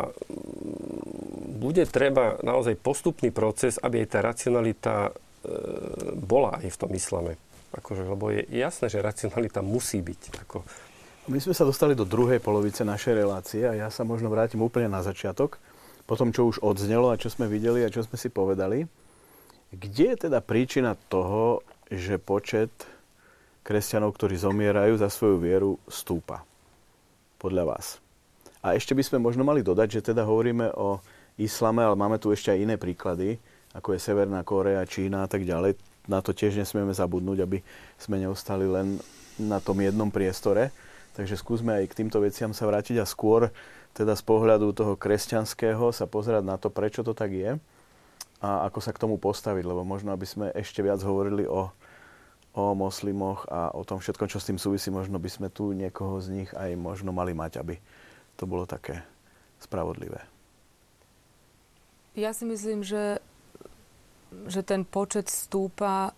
bude treba naozaj postupný proces, aby aj tá racionalita e, bola aj v tom islame. Akože, lebo je jasné, že racionalita musí byť. Ako... My sme sa dostali do druhej polovice našej relácie a ja sa možno vrátim úplne na začiatok. Po tom, čo už odznelo a čo sme videli a čo sme si povedali. Kde je teda príčina toho, že počet kresťanov, ktorí zomierajú za svoju vieru, stúpa? Podľa vás. A ešte by sme možno mali dodať, že teda hovoríme o islame, ale máme tu ešte aj iné príklady, ako je Severná Kórea, Čína a tak ďalej. Na to tiež nesmieme zabudnúť, aby sme neostali len na tom jednom priestore. Takže skúsme aj k týmto veciam sa vrátiť a skôr teda z pohľadu toho kresťanského sa pozerať na to, prečo to tak je a ako sa k tomu postaviť, lebo možno, aby sme ešte viac hovorili o, o moslimoch a o tom všetkom, čo s tým súvisí, možno by sme tu niekoho z nich aj možno mali mať, aby to bolo také spravodlivé. Ja si myslím, že, že ten počet stúpa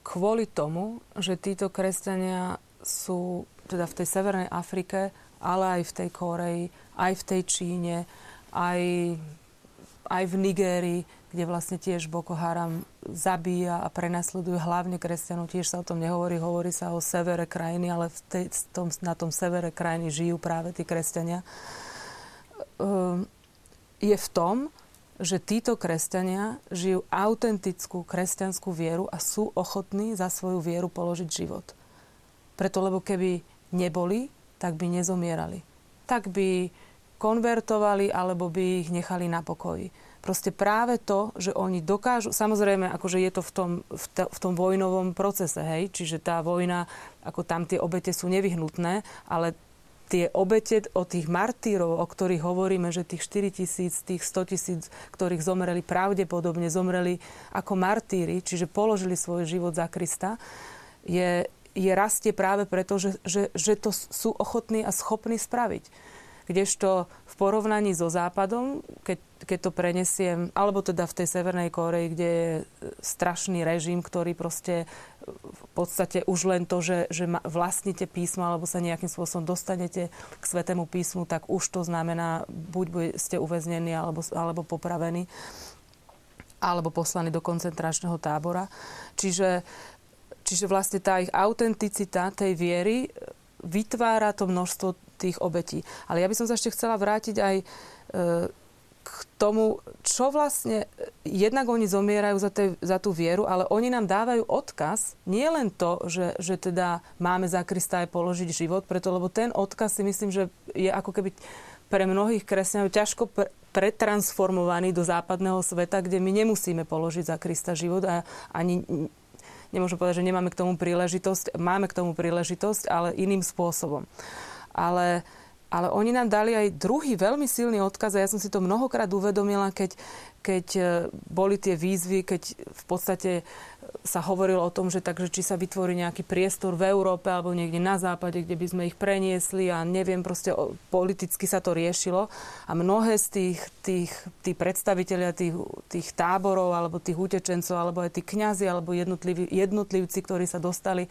kvôli tomu, že títo kresťania sú teda v tej Severnej Afrike, ale aj v tej Kóreji, aj v tej Číne, aj, aj v Nigérii, kde vlastne tiež Boko Haram zabíja a prenasleduje hlavne kresťanov. Tiež sa o tom nehovorí, hovorí sa o severe krajiny, ale v tej, tom, na tom severe krajiny žijú práve tí kresťania. Je v tom, že títo kresťania žijú autentickú kresťanskú vieru a sú ochotní za svoju vieru položiť život. Preto, lebo keby neboli, tak by nezomierali. Tak by konvertovali, alebo by ich nechali na pokoji. Proste práve to, že oni dokážu... Samozrejme, akože je to v tom, v t- v tom vojnovom procese, hej? Čiže tá vojna, ako tam tie obete sú nevyhnutné, ale tie obete od tých martírov, o ktorých hovoríme, že tých štyritisíc, tých stotisíc, ktorých zomreli, pravdepodobne zomreli ako martíri, čiže položili svoj život za Krista, je... je rastie práve preto, že, že, že to sú ochotní a schopní spraviť. Kdežto v porovnaní so Západom, keď, keď to prenesiem, alebo teda v tej Severnej Kórei, kde je strašný režim, ktorý proste v podstate už len to, že, že vlastníte písmo, alebo sa nejakým spôsobom dostanete k Svätému písmu, tak už to znamená, buď ste uväznení, alebo, alebo popravení, alebo poslaní do koncentračného tábora. Čiže Čiže vlastne tá ich autenticita tej viery vytvára to množstvo tých obetí. Ale ja by som sa ešte chcela vrátiť aj e, k k tomu, čo vlastne jednak oni zomierajú za, te, za tú vieru, ale oni nám dávajú odkaz, nie len to, že, že teda máme za Krista aj položiť život, preto, lebo ten odkaz si myslím, že je ako keby pre mnohých kresťanov ťažko pr- pretransformovaný do západného sveta, kde my nemusíme položiť za Krista život a ani... Nemôžem povedať, že nemáme k tomu príležitosť. Máme k tomu príležitosť, ale iným spôsobom. Ale, ale oni nám dali aj druhý veľmi silný odkaz a ja som si to mnohokrát uvedomila, keď, keď boli tie výzvy, keď v podstate sa hovorilo o tom, že takže či sa vytvorí nejaký priestor v Európe alebo niekde na západe, kde by sme ich preniesli a neviem, proste politicky sa to riešilo. A mnohé z tých, tých, tých predstavitelia tých, tých táborov alebo tých utečencov alebo aj tí kňazi alebo jednotlivci, ktorí sa dostali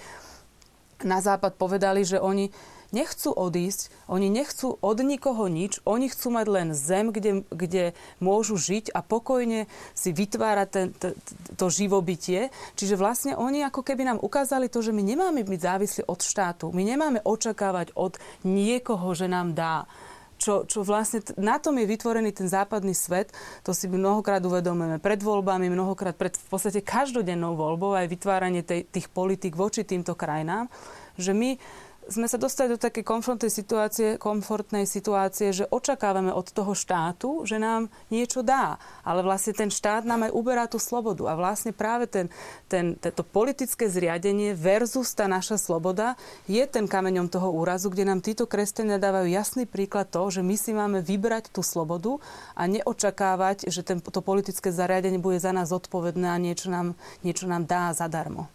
na západ, povedali, že oni nechcú odísť, oni nechcú od nikoho nič, oni chcú mať len zem, kde, kde môžu žiť a pokojne si vytvárať ten, to, to živobytie. Čiže vlastne oni ako keby nám ukázali to, že my nemáme byť závislí od štátu, my nemáme očakávať od niekoho, že nám dá. Čo, čo vlastne na tom je vytvorený ten západný svet, to si mnohokrát uvedomujeme pred voľbami, mnohokrát pred v podstate každodennou voľbou aj vytváranie tej, tých politík voči týmto krajinám, že my sme sa dostali do takej komfortnej situácie, komfortnej situácie, že očakávame od toho štátu, že nám niečo dá. Ale vlastne ten štát nám aj uberá tú slobodu. A vlastne práve ten, ten, to politické zriadenie versus tá naša sloboda je ten kameňom toho úrazu, kde nám títo kresťania dávajú jasný príklad toho, že my si máme vybrať tú slobodu a neočakávať, že ten, to politické zariadenie bude za nás zodpovedné a niečo nám, niečo nám dá zadarmo.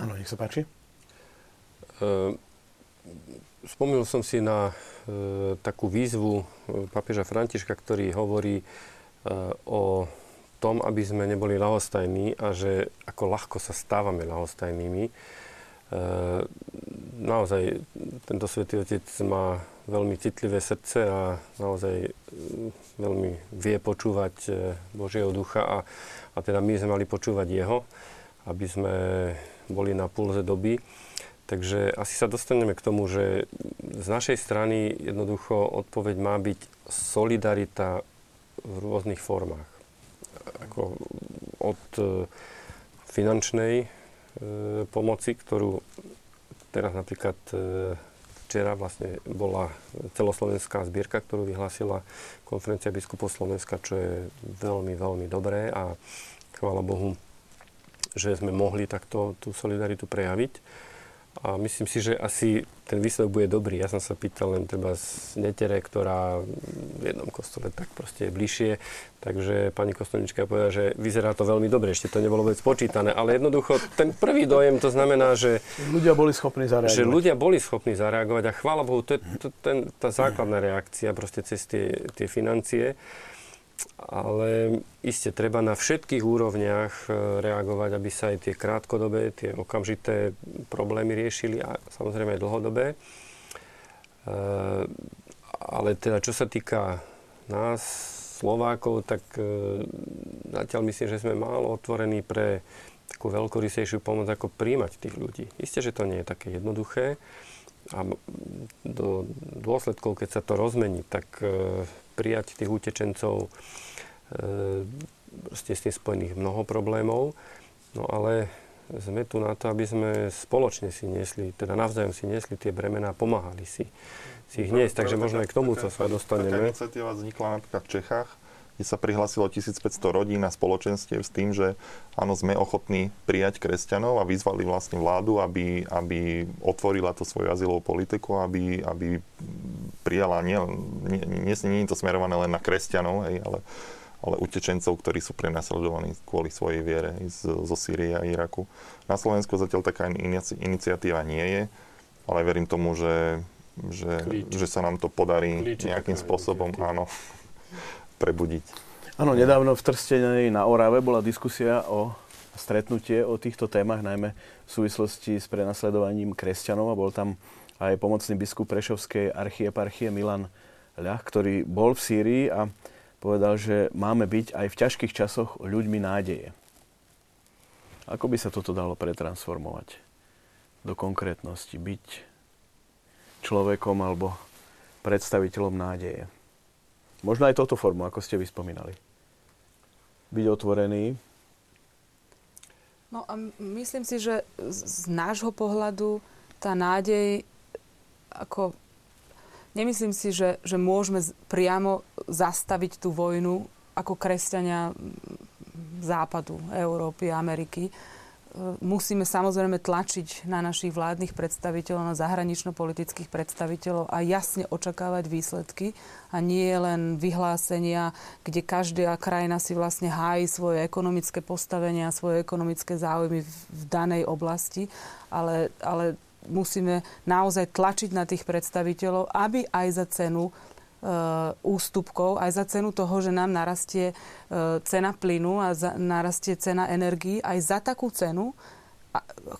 Áno, nech sa páči. Spomínal som si na e, takú výzvu pápeža Františka, ktorý hovorí e, o tom, aby sme neboli ľahostajní a že ako ľahko sa stávame ľahostajnými. E, naozaj tento svätý otec má veľmi citlivé srdce a naozaj e, veľmi vie počúvať e, Božieho ducha a, a teda my sme mali počúvať jeho, aby sme boli na pulze doby. Takže asi sa dostaneme k tomu, že z našej strany jednoducho odpoveď má byť solidarita v rôznych formách. Ako od finančnej e, pomoci, ktorú teraz napríklad e, včera vlastne bola celoslovenská zbierka, ktorú vyhlásila konferencia biskupov Slovenska, čo je veľmi, veľmi dobré a chvála Bohu, že sme mohli takto tú solidaritu prejaviť. A myslím si, že asi ten výsledok bude dobrý. Ja som sa pýtal len treba z Netere, ktorá v jednom kostole tak proste je bližšie. Takže pani kostolnička povedala, že vyzerá to veľmi dobre. Ešte to nebolo vôbec počítané. Ale jednoducho ten prvý dojem, to znamená, že ľudia boli schopní zareagovať. Že ľudia boli schopní zareagovať. A chvála Bohu, to je to, ten, tá základná reakcia proste cez tie, tie financie. Ale iste treba na všetkých úrovniach reagovať, aby sa aj tie krátkodobé, tie okamžité problémy riešili a samozrejme aj dlhodobé. E, ale teda čo sa týka nás, Slovákov, tak e, zatiaľ myslím, že sme málo otvorení pre takú veľkorysejšiu pomoc, ako príjmať tých ľudí. Isté, že to nie je také jednoduché a do dôsledkov, keď sa to rozmení, tak e, prijať tých utečencov e, s tým spojených mnoho problémov. No ale sme tu na to, aby sme spoločne si niesli, teda navzájom si niesli tie bremená a pomáhali si, si ich niesť. Takže možno aj k tomu, čo sa dostaneme. Taká iniciatíva vznikla napríklad v Čechách, kde sa prihlásilo tisícpäťsto rodín a spoločenstiev s tým, že áno, sme ochotní prijať kresťanov a vyzvali vlastne vládu, aby, aby otvorila tú svoju azylovú politiku, aby, aby prijala, nie, nie, nie, nie je to smerované len na kresťanov, hej, ale, ale utečencov, ktorí sú prenasledovaní kvôli svojej viere zo, zo Sýrie a Iraku. Na Slovensku zatiaľ taká iniciatíva nie je, ale verím tomu, že, že, že sa nám to podarí Klíč, nejakým spôsobom iniciatíva. áno, prebudiť. Áno, nedávno v Trstenej na Orave bola diskusia o stretnutie o týchto témach, najmä v súvislosti s prenasledovaním kresťanov a bol tam aj pomocný biskup Prešovskej archieparchie Milan Ľach, ktorý bol v Sýrii a povedal, že máme byť aj v ťažkých časoch ľuďmi nádeje. Ako by sa toto dalo pretransformovať do konkrétnosti? Byť človekom alebo predstaviteľom nádeje. Možno aj touto formou, ako ste vyspomínali. Byť otvorený. No a myslím si, že z nášho pohľadu tá nádej, ako nemyslím si, že, že môžeme priamo zastaviť tú vojnu ako kresťania Západu, Európy a Ameriky. Musíme samozrejme tlačiť na našich vládnych predstaviteľov, na zahranično-politických predstaviteľov a jasne očakávať výsledky a nie len vyhlásenia, kde každá krajina si vlastne hájí svoje ekonomické postavenia, svoje ekonomické záujmy v danej oblasti, ale, ale musíme naozaj tlačiť na tých predstaviteľov, aby aj za cenu ústupkov, aj za cenu toho, že nám narastie cena plynu a za, narastie cena energií, aj za takú cenu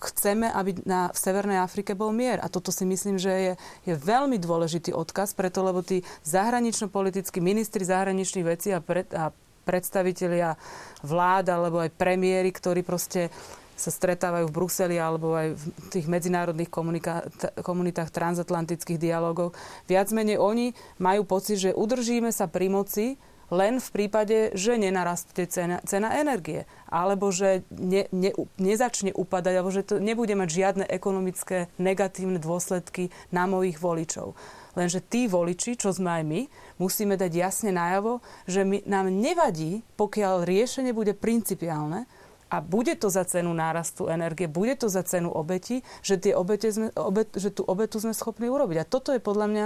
chceme, aby na, v Severnej Afrike bol mier. A toto si myslím, že je, je veľmi dôležitý odkaz, preto lebo tí zahranično-politickí ministri zahraničných vecí a, pre, a predstavitelia vlád alebo aj premiéry, ktorí proste sa stretávajú v Bruseli alebo aj v tých medzinárodných komunika- komunitách transatlantických dialogov. Viac menej oni majú pocit, že udržíme sa pri moci len v prípade, že nenarastie cena, cena energie. Alebo že ne, ne, nezačne upadať, alebo že to nebude mať žiadne ekonomické negatívne dôsledky na mojich voličov. Lenže tí voliči, čo sme aj my, musíme dať jasne najavo, že my, nám nevadí, pokiaľ riešenie bude principiálne, a bude to za cenu nárastu energie, bude to za cenu obeti, že, tie obete sme, obet, že tú obetu sme schopní urobiť. A toto je podľa mňa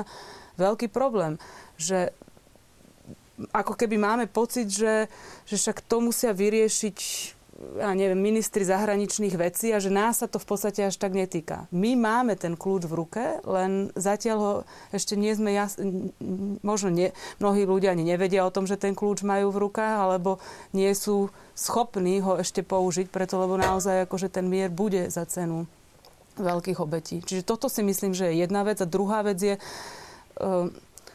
veľký problém, že ako keby máme pocit, že, že však to musia vyriešiť ja neviem, ministri zahraničných vecí a že nás sa to v podstate až tak netýka. My máme ten kľúč v ruke, len zatiaľ ho ešte nie sme jasní, možno nie, mnohí ľudia ani nevedia o tom, že ten kľúč majú v rukách, alebo nie sú schopní ho ešte použiť, preto lebo naozaj akože ten mier bude za cenu veľkých obetí. Čiže toto si myslím, že je jedna vec. A druhá vec je, uh,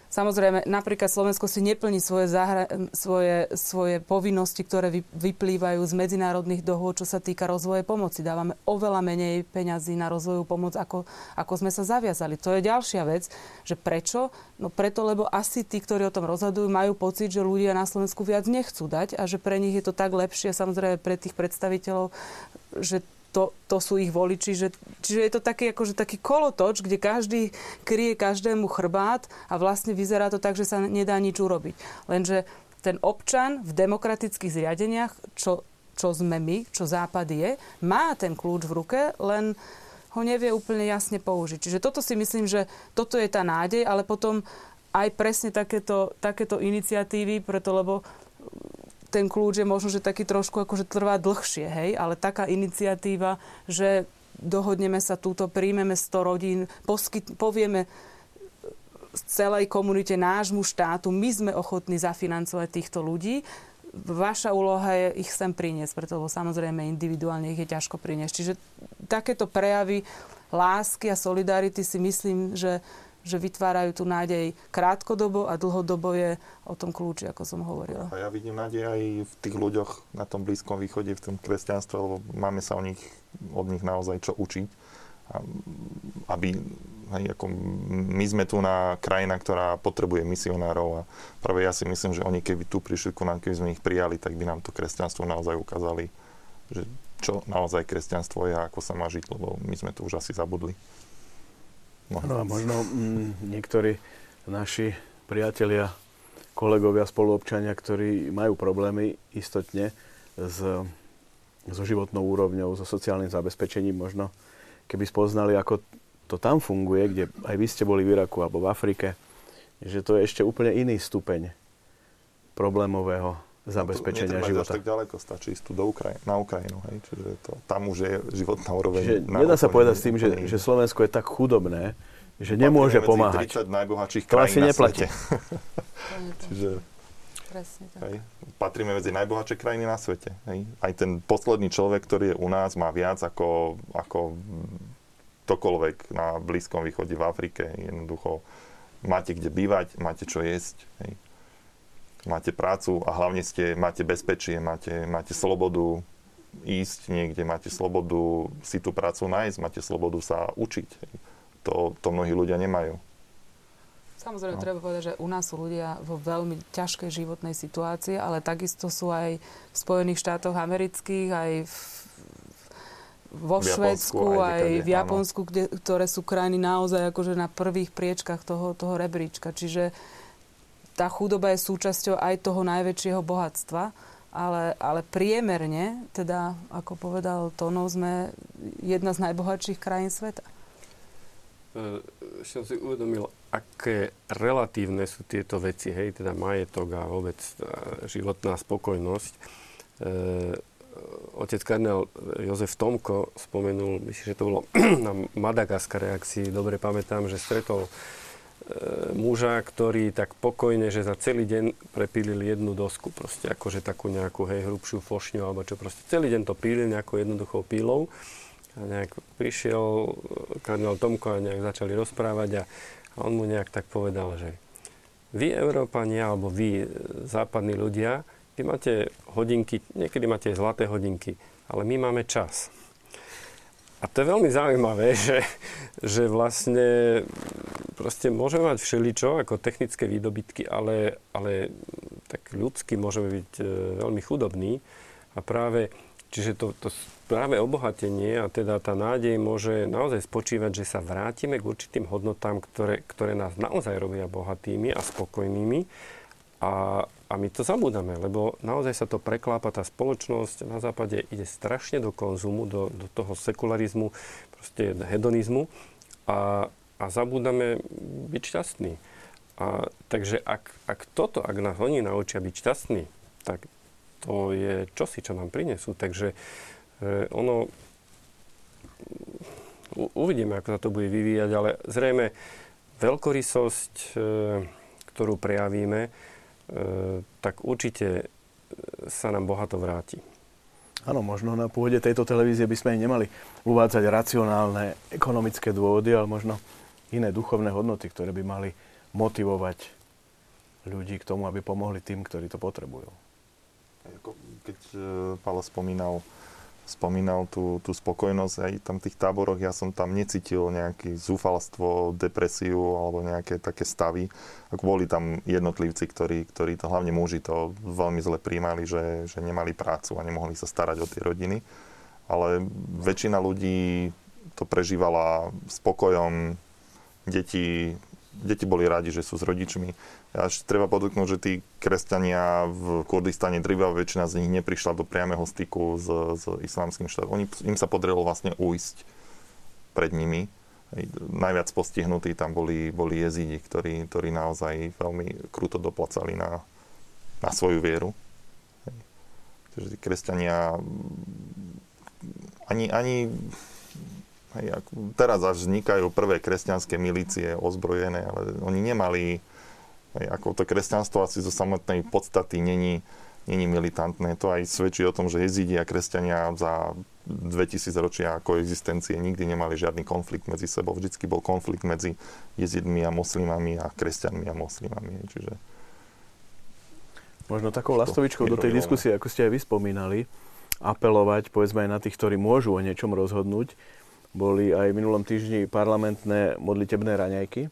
samozrejme, napríklad Slovensko si neplní svoje, zahra- svoje, svoje povinnosti, ktoré vy- vyplývajú z medzinárodných dohôd, čo sa týka rozvoje pomoci. Dávame oveľa menej peňazí na rozvoju pomoc, ako, ako sme sa zaviazali. To je ďalšia vec, že prečo? No preto, lebo asi tí, ktorí o tom rozhodujú, majú pocit, že ľudia na Slovensku viac nechcú dať a že pre nich je to tak lepšie, samozrejme pre tých predstaviteľov, že To, to sú ich voliči. Že, čiže je to taký, akože, taký kolotoč, kde každý kryje každému chrbát a vlastne vyzerá to tak, že sa nedá nič urobiť. Lenže ten občan v demokratických zriadeniach, čo, čo sme my, čo Západ je, má ten kľúč v ruke, len ho nevie úplne jasne použiť. Čiže toto si myslím, že toto je tá nádej, ale potom aj presne takéto, takéto iniciatívy, preto lebo ten kľúč je možno, že taký trošku akože trvá dlhšie, hej, ale taká iniciatíva, že dohodneme sa túto, príjmeme sto rodín, poskyt, povieme z celej komunite nášmu štátu, my sme ochotní zafinancovať týchto ľudí, vaša úloha je ich sem priniesť, pretože samozrejme individuálne ich je ťažko priniesť. Čiže takéto prejavy lásky a solidarity si myslím, že, že vytvárajú tú nádej krátkodobo a dlhodobo je o tom kľúči, ako som hovorila. A ja vidím nádej aj v tých ľuďoch na tom Blízkom východe, v tom kresťanstve, lebo máme sa o nich, od nich naozaj čo učiť. Aby, hej, ako my sme tu na krajina, ktorá potrebuje misionárov a práve ja si myslím, že oni keby tu prišli ku nám, keby sme ich prijali, tak by nám to kresťanstvo naozaj ukázali, že čo naozaj kresťanstvo je a ako sa má žiť, lebo my sme to už asi zabudli. No. No a možno mm, niektorí naši priatelia, kolegovia, spoluobčania, ktorí majú problémy istotne s, so životnou úrovňou, so sociálnym zabezpečením, možno keby spoznali, ako to tam funguje, kde aj vy ste boli v Iraku alebo v Afrike, že to je ešte úplne iný stupeň problémového zabezpečenia života. Netreba až tak ďaleko, stačí ísť tu do Ukraj- na Ukrajinu, hej? Čiže to, tam už je životná úroveň. Nedá sa povedať s tým, že, že Slovensko je tak chudobné, že nemôže pomáhať. tridsať najbohatších krajín na svete. Čiže presne tak. Hej? Patríme medzi najbohatšie krajiny na svete. Hej? Aj ten posledný človek, ktorý je u nás, má viac ako, ako ktokoľvek na Blízkom východe, v Afrike. Jednoducho máte kde bývať, máte čo jesť. Hej? Máte prácu a hlavne ste, máte bezpečie, máte, máte slobodu ísť niekde, máte slobodu si tú prácu nájsť, máte slobodu sa učiť. To, to mnohí ľudia nemajú. Samozrejme, no. treba povedať, že u nás sú ľudia vo veľmi ťažkej životnej situácii, ale takisto sú aj v Spojených štátoch amerických, aj v, vo Švédsku, aj v Japonsku, kde, ktoré sú krajiny naozaj akože na prvých priečkach toho, toho rebríčka. Čiže tá chudoba je súčasťou aj toho najväčšieho bohatstva, ale, ale priemerne, teda, ako povedal Tonov, sme jedna z najbohatších krajín sveta. Uh, som si uvedomil, aké relatívne sú tieto veci, hej, teda majetok a vôbec životná spokojnosť. Uh, otec kardinál Jozef Tomko spomenul, myslím, že to bolo na Madagaskare, ak si dobre pamätám, že stretol uh, muža, ktorý tak pokojne, že za celý deň prepílil jednu dosku, proste akože takú nejakú, hej, hrubšiu fošňu, alebo čo, proste celý deň to pílil nejakou jednoduchou pílou. A nejak prišiel kardinál Tomko a nejak začali rozprávať a, a on mu nejak tak povedal, že vy Európania, alebo vy západní ľudia, vy máte hodinky, niekedy máte aj zlaté hodinky, ale my máme čas. A to je veľmi zaujímavé, že, že vlastne proste môžeme mať všeličo, ako technické výdobytky, ale, ale tak ľudsky môžeme byť e, veľmi chudobní a práve čiže to, to práve obohatenie a teda tá nádej môže naozaj spočívať, že sa vrátime k určitým hodnotám, ktoré, ktoré nás naozaj robia bohatými a spokojnými. A, a my to zabúdame, lebo naozaj sa to preklápa, tá spoločnosť na západe ide strašne do konzumu, do, do toho sekularizmu, proste hedonizmu a, a zabúdame byť šťastní. A, takže ak, ak toto, ak nás oni naučia byť šťastní, tak to je čosi, čo nám prinesú. Takže e, ono... U, uvidíme, ako sa to bude vyvíjať, ale zrejme veľkorysosť, e, ktorú prejavíme, e, tak určite sa nám bohato vráti. Áno, možno na pôde tejto televízie by sme nemali uvádzať racionálne ekonomické dôvody, ale možno iné duchovné hodnoty, ktoré by mali motivovať ľudí k tomu, aby pomohli tým, ktorí to potrebujú. Keď Paľo spomínal, spomínal tú, tú spokojnosť aj tam v tých táboroch, ja som tam necítil nejaké zúfalstvo, depresiu alebo nejaké také stavy. Ako boli tam jednotlivci, ktorí, ktorí to, hlavne muži, to veľmi zle prijímali, že, že nemali prácu a nemohli sa starať o tie rodiny. Ale väčšina ľudí to prežívala spokojom, deti... Deti boli radi, že sú s rodičmi. Až treba podotknúť, že tí kresťania v Kurdistane, drvivá väčšina z nich neprišla do priameho styku s, s islamským štátom. Oni, im sa podarilo vlastne ujsť pred nimi. Najviac postihnutí tam boli, boli jezídi, ktorí, ktorí naozaj veľmi kruto doplacali na, na svoju vieru. Takže tí kresťania ani... ani Hej, teraz až vznikajú prvé kresťanské milície ozbrojené, ale oni nemali, hej, ako to kresťanstvo asi zo samotnej podstaty není, není militantné. To aj svedčí o tom, že jezídi a kresťania za dvetisíc ročia koexistencie nikdy nemali žiadny konflikt medzi sebou. Vždycky bol konflikt medzi jezidmi a moslimami a kresťanmi a moslimami. Hej, čiže... Možno takou lastovičkou do tej diskusie, ako ste aj vyspomínali, apelovať povedzme aj na tých, ktorí môžu o niečom rozhodnúť. Boli aj v minulom týždni parlamentné modlitebné raňajky,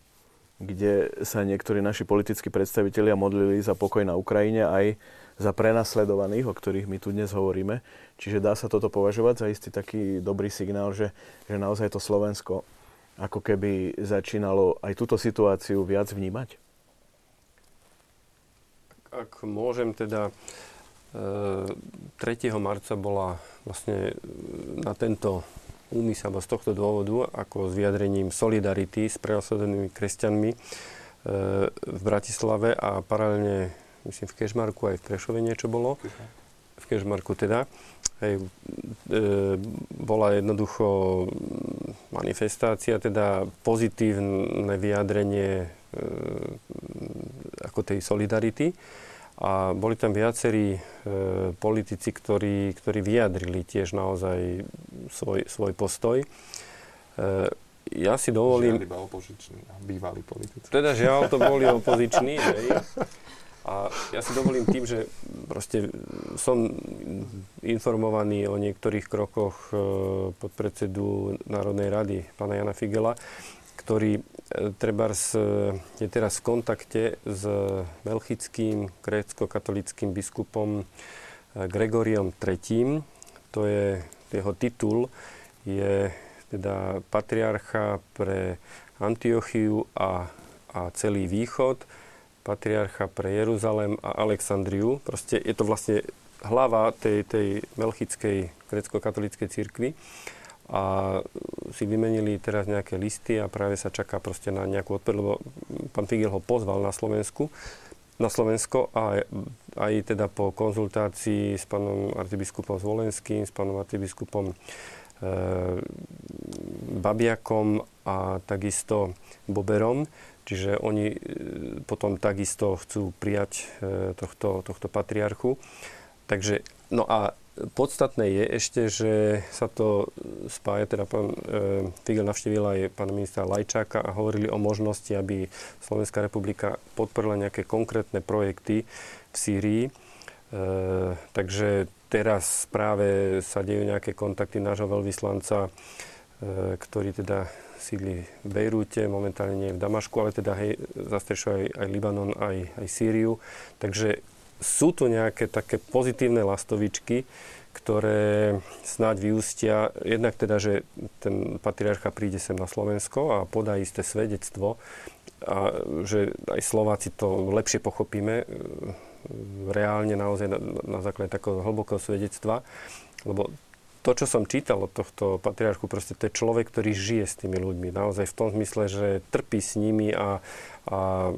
kde sa niektorí naši politickí predstavitelia modlili za pokoj na Ukrajine aj za prenasledovaných, o ktorých my tu dnes hovoríme. Čiže dá sa toto považovať za istý taký dobrý signál, že, že naozaj to Slovensko ako keby začínalo aj túto situáciu viac vnímať? Ak môžem teda... tretieho marca bola vlastne na tento úmysel z tohto dôvodu, ako s vyjadrením solidarity s prenasledovanými kresťanmi v Bratislave a paralelne, myslím, v Kežmarku aj v Prešove niečo bolo. V Kežmarku teda. Hej, bola jednoducho manifestácia, teda pozitívne vyjadrenie ako tej solidarity. A boli tam viacerí e, politici, ktorí, ktorí vyjadrili tiež naozaj svoj, svoj postoj. E, ja si dovolím... Žiaľ iba opoziční, bývalí politici. Teda žiaľ, to boli opoziční, hej. A ja si dovolím tým, že proste som informovaný o niektorých krokoch e, podpredsedu Národnej rady, pána Jána Figeľa, ktorý Trebárs je teraz v kontakte s belgickým grécko-katolickým biskupom Gregoriom tretím. To je, jeho titul je teda patriarcha pre Antiochiu a, a celý východ, patriarcha pre Jeruzalém a Alexandriu. Proste je to vlastne hlava tej, tej melchickej grécko-katolíckej cirkvi. A si vymenili teraz nejaké listy a práve sa čaká proste na nejakú odpoveď, lebo pán Figeľ ho pozval na Slovensku, na Slovensko a aj teda po konzultácii s pánom arcibiskupom Zvolenským, s pánom arcibiskupom e, Babiakom a takisto Boberom. Čiže oni potom takisto chcú prijať e, tohto, tohto patriarchu. Takže, no a podstatné je ešte, že sa to spája, teda pán Figeľ navštívil aj pána ministra Lajčáka a hovorili o možnosti, aby Slovenská republika podporila nejaké konkrétne projekty v Sýrii. E, takže teraz práve sa dejú nejaké kontakty nášho veľvyslanca, e, ktorý teda sídli v Bejrúte, momentálne nie je v Damašku, ale teda hej, zastrešuje aj, aj Libanon, aj, aj Sýriu. Takže sú tu nejaké také pozitívne lastovičky, ktoré snáď vyústia, jednak teda, že ten patriarcha príde sem na Slovensko a podá isté svedectvo, a že aj Slováci to lepšie pochopíme, reálne naozaj na, na základe takého hlbokého svedectva, lebo to, čo som čítal od tohto patriarchu, proste to je človek, ktorý žije s tými ľuďmi. Naozaj v tom zmysle, že trpí s nimi a, a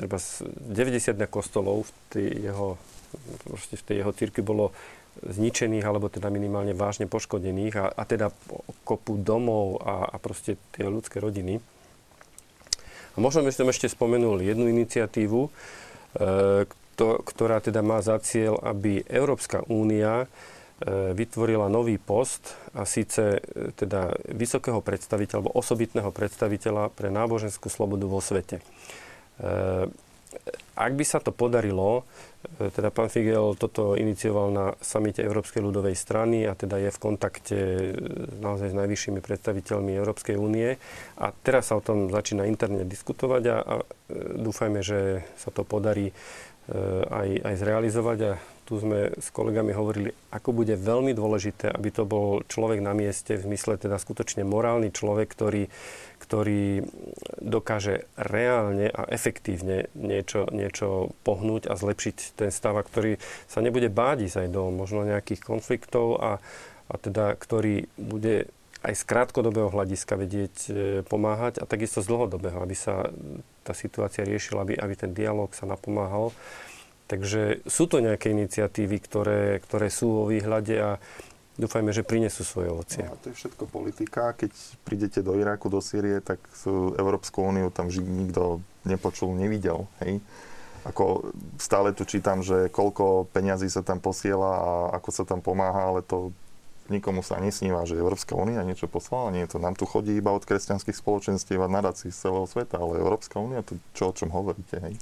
treba deväťdesiat kostolov v tej jeho, proste v tej jeho cirkvi bolo zničených alebo teda minimálne vážne poškodených a, a teda kopu domov a, a proste tie ľudské rodiny. A možno by som ešte spomenul jednu iniciatívu, e, kto, ktorá teda má za cieľ, aby Európska únia vytvorila nový post a síce teda vysokého predstaviteľa alebo osobitného predstaviteľa pre náboženskú slobodu vo svete. Ak by sa to podarilo, teda pán Figeľ toto inicioval na samite Európskej ľudovej strany a teda je v kontakte naozaj s najvyššími predstaviteľmi Európskej únie a teraz sa o tom začína interne diskutovať a, a dúfajme, že sa to podarí aj, aj zrealizovať a tu sme s kolegami hovorili, ako bude veľmi dôležité, aby to bol človek na mieste, v zmysle teda skutočne morálny človek, ktorý, ktorý dokáže reálne a efektívne niečo, niečo pohnúť a zlepšiť ten stav, a ktorý sa nebude bádiť aj do možno nejakých konfliktov a, a teda ktorý bude aj z krátkodobého hľadiska vedieť pomáhať a takisto z dlhodobého, aby sa tá situácia riešila, aby, aby ten dialóg sa napomáhal. Takže sú to nejaké iniciatívy, ktoré, ktoré sú vo výhľade a dúfajme, že prinesú svoje ovocie. No, to je všetko politika. Keď prídete do Iraku, do Sýrie, tak Európsku úniu tam nikto nepočul, nevidel. Hej? Ako stále tu čítam, že koľko peňazí sa tam posiela a ako sa tam pomáha, ale to nikomu sa nesníva, že Európska únia niečo poslala. Nie, to nám tu chodí iba od kresťanských spoločenstiev a nadácií z celého sveta, ale Európska únia, to čo, o čom hovoríte, hej?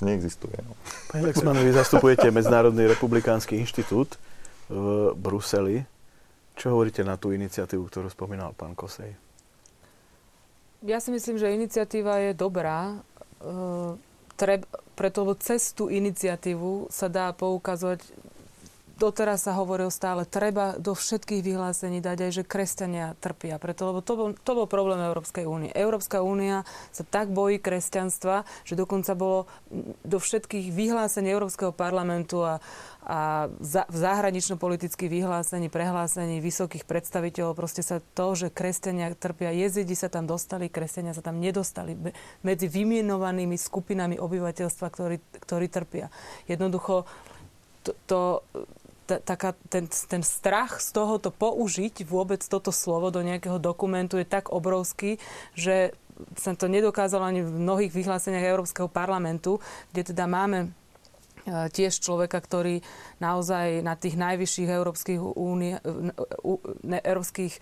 To neexistuje. No. Pani Lexmanová, vy zastupujete Medzinárodný republikánsky inštitút v Bruseli. Čo hovoríte na tú iniciatívu, ktorú spomínal pán Kossey? Ja si myslím, že iniciatíva je dobrá. Treb, preto cez tú iniciatívu sa dá poukazovať. Doteraz sa hovoril stále, treba do všetkých vyhlásení dať aj, že kresťania trpia. Preto, lebo to bol, to bol problém Európskej únie. Európska únia sa tak bojí kresťanstva, že dokonca bolo do všetkých vyhlásení Európskeho parlamentu a, a za, v zahranično-politických vyhlásení, prehlásení vysokých predstaviteľov proste sa to, že kresťania trpia. Jezidi sa tam dostali, kresťania sa tam nedostali. Medzi vymienovanými skupinami obyvateľstva, ktorí, ktorí trpia. Jednoducho to... to Taká, ten, ten strach z tohoto použiť vôbec toto slovo do nejakého dokumentu je tak obrovský, že som to nedokázala ani v mnohých vyhláseniach Európskeho parlamentu, kde teda máme tiež človeka, ktorý naozaj na tých najvyšších európskych, únie, európskych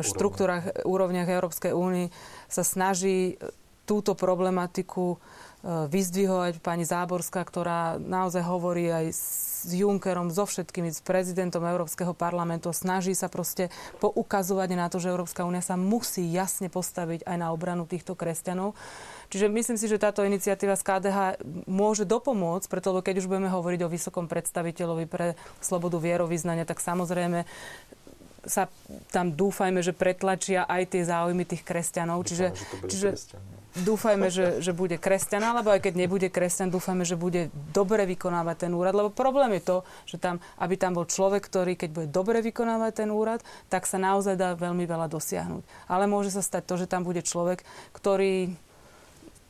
štruktúrach, úrovniach Európskej únie sa snaží túto problematiku vyzdvihovať. Pani Záborská, ktorá naozaj hovorí aj s Junckerom, so všetkými, s prezidentom Európskeho parlamentu, snaží sa proste poukazovať na to, že Európska únia sa musí jasne postaviť aj na obranu týchto kresťanov. Čiže myslím si, že táto iniciatíva z ká dé há môže dopomôcť, pretože keď už budeme hovoriť o vysokom predstaviteľovi pre slobodu vierovyznania, tak samozrejme sa tam dúfajme, že pretlačia aj tie záujmy tých kresťanov. Čiže, dúfajme, že, čiže dúfajme, že, že bude kresťan, alebo aj keď nebude kresťan, dúfajme, že bude dobre vykonávať ten úrad. Lebo problém je to, že tam, aby tam bol človek, ktorý keď bude dobre vykonávať ten úrad, tak sa naozaj dá veľmi veľa dosiahnuť. Ale môže sa stať to, že tam bude človek, ktorý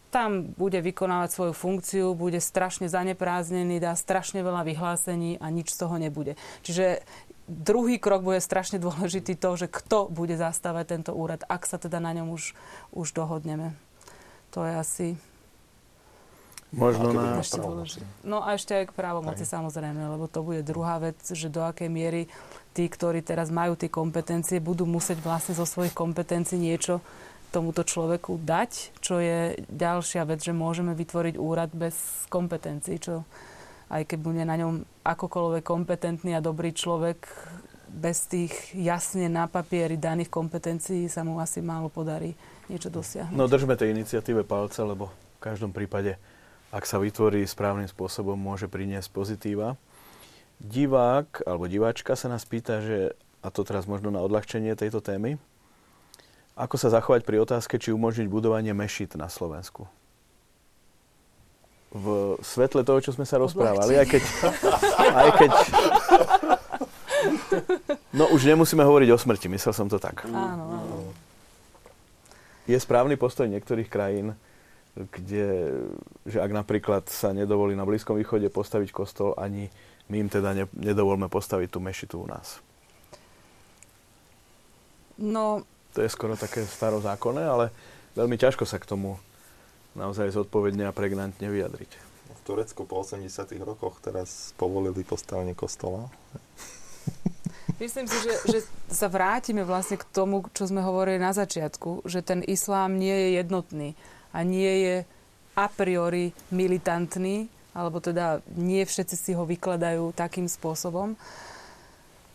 tam bude vykonávať svoju funkciu, bude strašne zanepráznený, dá strašne veľa vyhlásení a nič z toho nebude. Čiže druhý krok bude strašne dôležitý, to, že kto bude zastávať tento úrad, ak sa teda na ňom už, už dohodneme. To je asi... Možno na... No a ešte aj k právomoci, samozrejme, lebo to bude druhá vec, že do akej miery tí, ktorí teraz majú tie kompetencie, budú musieť vlastne zo svojich kompetencií niečo tomuto človeku dať, čo je ďalšia vec, že môžeme vytvoriť úrad bez kompetencií, čo... Aj keď bude na ňom akokoľvek kompetentný a dobrý človek, bez tých jasne na papieri daných kompetencií sa mu asi málo podarí niečo dosiahnuť. No držme tej iniciatíve palce, lebo v každom prípade, ak sa vytvorí správnym spôsobom, môže priniesť pozitíva. Divák alebo diváčka sa nás pýta, že, a to teraz možno na odľahčenie tejto témy, ako sa zachovať pri otázke, či umožniť budovanie mešít na Slovensku. V svetle toho, čo sme sa rozprávali, aj keď, aj keď... No už nemusíme hovoriť o smrti, myslel som to tak. Áno, áno. Je správny postoj niektorých krajín, kde, že ak napríklad sa nedovolí na Blízkom východe postaviť kostol, ani my im teda ne, nedovolíme postaviť tú mešitu u nás. No... To je skoro také starozákonné, ale veľmi ťažko sa k tomu naozaj zodpovedne a pregnantne vyjadriť. V Turecku po osemdesiatych rokoch teraz povolili postavenie kostola. Myslím si, že, že sa vrátime vlastne k tomu, čo sme hovorili na začiatku, že ten islám nie je jednotný a nie je a priori militantný, alebo teda nie všetci si ho vykladajú takým spôsobom.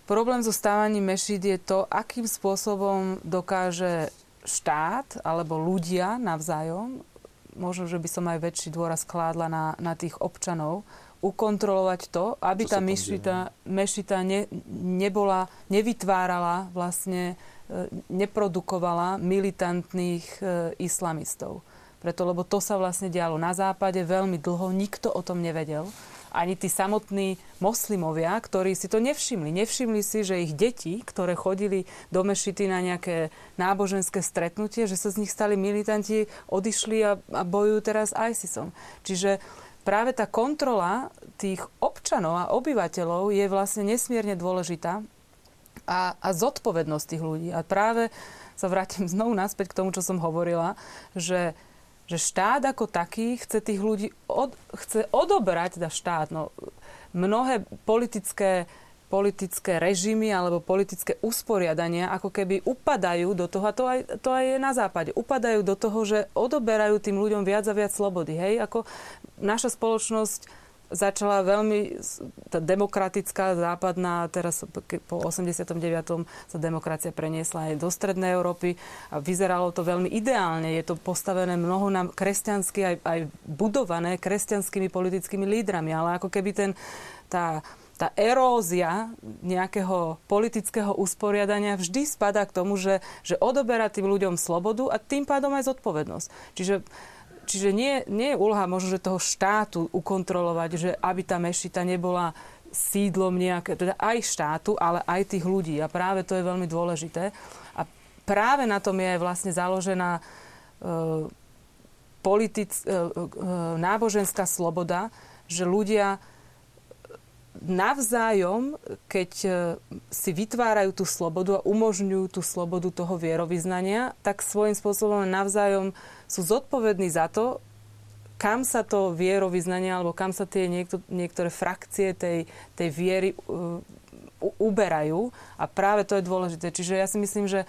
Problém so stávaním mešít je to, akým spôsobom dokáže štát alebo ľudia navzájom, možno, že by som aj väčší dôraz kládla na, na tých občanov, ukontrolovať to, aby tá mešita, mešita ne, nebola, nevytvárala, vlastne neprodukovala militantných e, islamistov. Preto, lebo to sa vlastne dialo na západe veľmi dlho, nikto o tom nevedel. Ani tí samotní moslimovia, ktorí si to nevšimli. Nevšimli si, že ich deti, ktoré chodili do mešity na nejaké náboženské stretnutie, že sa z nich stali militanti, odišli a, a bojujú teraz s ISISom. Čiže práve tá kontrola tých občanov a obyvateľov je vlastne nesmierne dôležitá a, a zodpovednosť tých ľudí. A práve sa vrátim znovu naspäť k tomu, čo som hovorila, že že štát ako taký chce tých ľudí od, chce odobrať teda štát. No, mnohé politické, politické režimy alebo politické usporiadania ako keby upadajú do toho, a to aj, to aj je na západe, upadajú do toho, že odoberajú tým ľuďom viac a viac slobody. Hej? Ako naša spoločnosť začala veľmi tá demokratická, západná, teraz po osemdesiatom deviatom sa demokracia preniesla aj do Strednej Európy a vyzeralo to veľmi ideálne. Je to postavené mnoho na kresťansky, aj, aj budované kresťanskými politickými lídrami, ale ako keby ten, tá, tá erózia nejakého politického usporiadania vždy spadá k tomu, že, že odoberá tým ľuďom slobodu a tým pádom aj zodpovednosť. Čiže Čiže nie, nie je úloha možno, že toho štátu ukontrolovať, že aby tá mešita nebola sídlom nejaké, teda aj štátu, ale aj tých ľudí. A práve to je veľmi dôležité. A práve na tom je vlastne založená e, politic, e, e, náboženská sloboda, že ľudia navzájom, keď si vytvárajú tú slobodu a umožňujú tú slobodu toho vierovyznania, tak svojím spôsobom navzájom sú zodpovední za to, kam sa to vierovyznanie alebo kam sa tie niektor- niektoré frakcie tej, tej viery uh, uberajú. A práve to je dôležité. Čiže ja si myslím, že,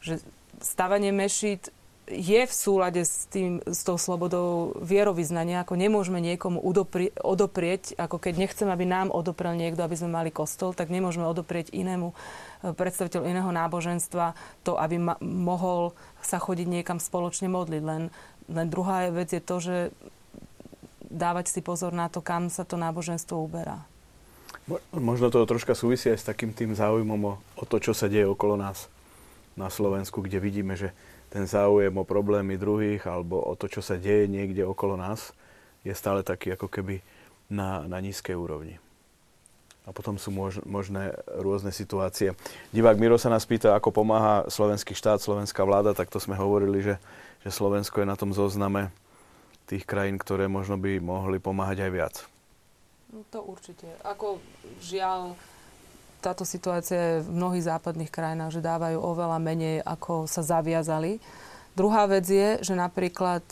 že stavanie mešít je v súlade s tým, s tou slobodou vierovyznania, ako nemôžeme niekomu udopri, odoprieť, ako keď nechcem, aby nám odoprel niekto, aby sme mali kostol, tak nemôžeme odoprieť inému predstaviteľu iného náboženstva to, aby ma, mohol sa chodiť niekam spoločne modliť. Len, len druhá vec je to, že dávať si pozor na to, kam sa to náboženstvo uberá. Možno to troška súvisí aj s takým tým záujmom o, o to, čo sa deje okolo nás na Slovensku, kde vidíme, že ten záujem o problémy druhých alebo o to, čo sa deje niekde okolo nás, je stále taký ako keby na, na nízkej úrovni. A potom sú mož, možné rôzne situácie. Divák Miro sa nás pýta, ako pomáha slovenský štát, slovenská vláda, tak to sme hovorili, že, že Slovensko je na tom zozname tých krajín, ktoré možno by mohli pomáhať aj viac. No to určite. Ako žiaľ, táto situácia je v mnohých západných krajinách, že dávajú oveľa menej, ako sa zaviazali. Druhá vec je, že napríklad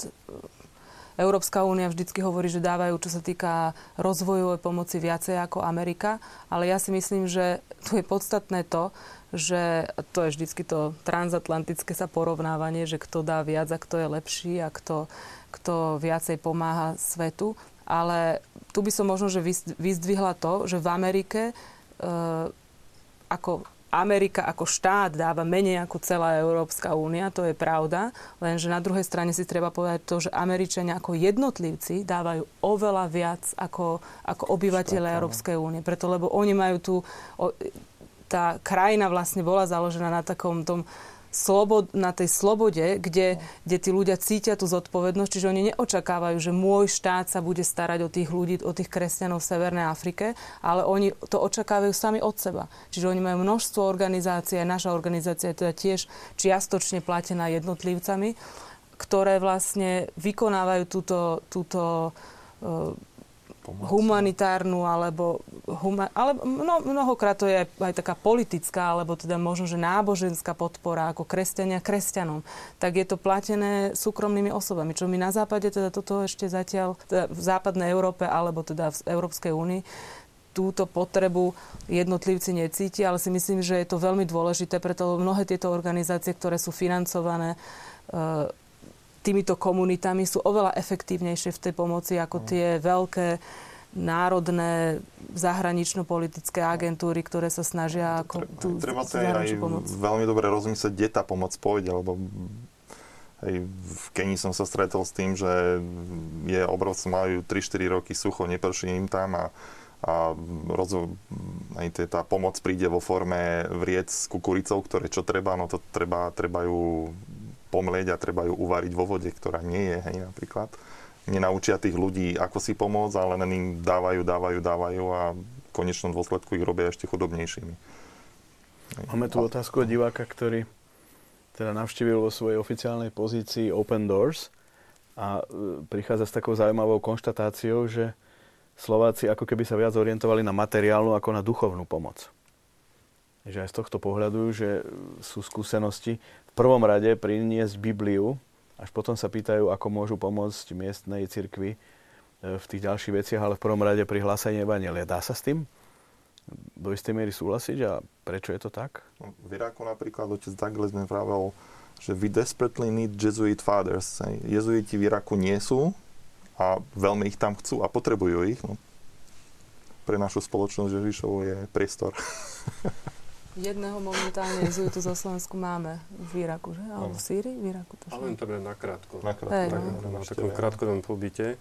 Európska únia vždycky hovorí, že dávajú, čo sa týka rozvojovej pomoci, viacej ako Amerika. Ale ja si myslím, že tu je podstatné to, že to je vždycky to transatlantické sa porovnávanie, že kto dá viac a kto je lepší a kto, kto viacej pomáha svetu. Ale tu by som možno že vyzdvihla to, že v Amerike e, ako Amerika ako štát dáva menej ako celá Európska únia, to je pravda, lenže na druhej strane si treba povedať to, že Američania ako jednotlivci dávajú oveľa viac ako, ako obyvateľe Európskej únie. Preto, lebo oni majú tu, o, tá krajina vlastne bola založená na takom tom slobod, na tej slobode, kde, kde tí ľudia cítia tú zodpovednosť, čiže oni neočakávajú, že môj štát sa bude starať o tých ľudí, o tých kresťanov v Severnej Afrike, ale oni to očakávajú sami od seba. Čiže oni majú množstvo organizácií, naša organizácia je teda tiež čiastočne platená jednotlivcami, ktoré vlastne vykonávajú túto, túto humanitárnu, alebo, huma, alebo mno, mnohokrát to je aj, aj taká politická, alebo teda možno, že náboženská podpora ako kresťania kresťanom, tak je to platené súkromnými osobami. Čo my na západe, teda toto ešte zatiaľ, teda v západnej Európe, alebo teda v Európskej únii, túto potrebu jednotlivci necítia, ale si myslím, že je to veľmi dôležité, preto mnohé tieto organizácie, ktoré sú financované e, týmito komunitami, sú oveľa efektívnejšie v tej pomoci ako tie veľké národné zahranično-politické agentúry, ktoré sa snažia ako tú zahraničnú pomoc. Treba sa aj veľmi dobre rozmyslieť, kde tá pomoc pôjde, lebo hej, v Kenii som sa stretol s tým, že je obrovské, majú tri štyri roky sucho, neprší im tam a, a rozvo- aj tá pomoc príde vo forme vriec s kukuricou, ktoré čo treba, no to treba, treba ju pomlieť a treba ju uvariť vo vode, ktorá nie je, hej, napríklad. Nenaučia tých ľudí, ako si pomôcť, ale len im dávajú, dávajú, dávajú a v konečnom dôsledku ich robia ešte chudobnejšími. Hej. Máme tu a... otázku od diváka, ktorý teda navštívil vo svojej oficiálnej pozícii Open Doors a prichádza s takou zaujímavou konštatáciou, že Slováci ako keby sa viac orientovali na materiálnu ako na duchovnú pomoc. Že aj z tohto pohľadu, že sú skúsenosti v prvom rade priniesť Bibliu, až potom sa pýtajú, ako môžu pomôcť miestnej cirkvi v tých ďalších veciach, ale v prvom rade pri hlásaní evanjelia. Dá sa s tým do istej miery súhlasiť a prečo je to tak? V Iraku napríklad otec Douglas mi vravel, že we desperately need Jesuit fathers. Jezuiti v Iraku nie sú a veľmi ich tam chcú a potrebujú ich. No, pre našu spoločnosť Ježišovu je priestor. Jedného momentálne jezuitu zo Slovensku máme v Iraku, že? Alebo v Sýrii? V Iraku to ale len to bude nakrátko. Nakrátko. Hey, tak, no. Na takom krátkodobom pobyte.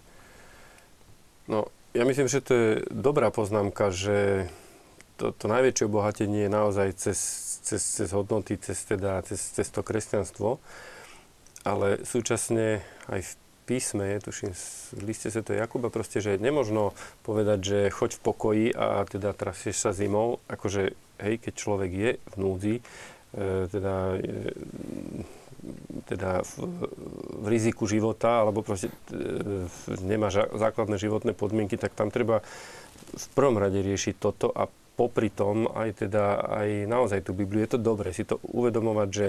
No, ja myslím, že to je dobrá poznámka, že to, to najväčšie obohatenie je naozaj cez, cez, cez hodnoty, cez, teda, cez, cez to kresťanstvo. Ale súčasne aj v písme, tuším, v liste Sv. Jakuba, proste, že nemožno povedať, že choď v pokoji a teda trasieš sa zimou, akože, hej, keď človek je v núdzi, e, teda, e, teda v, v riziku života, alebo proste e, nemá ža- základné životné podmienky, tak tam treba v prvom rade riešiť toto a popri tom aj teda, aj naozaj tú Bibliu. Je to dobré si to uvedomovať, že,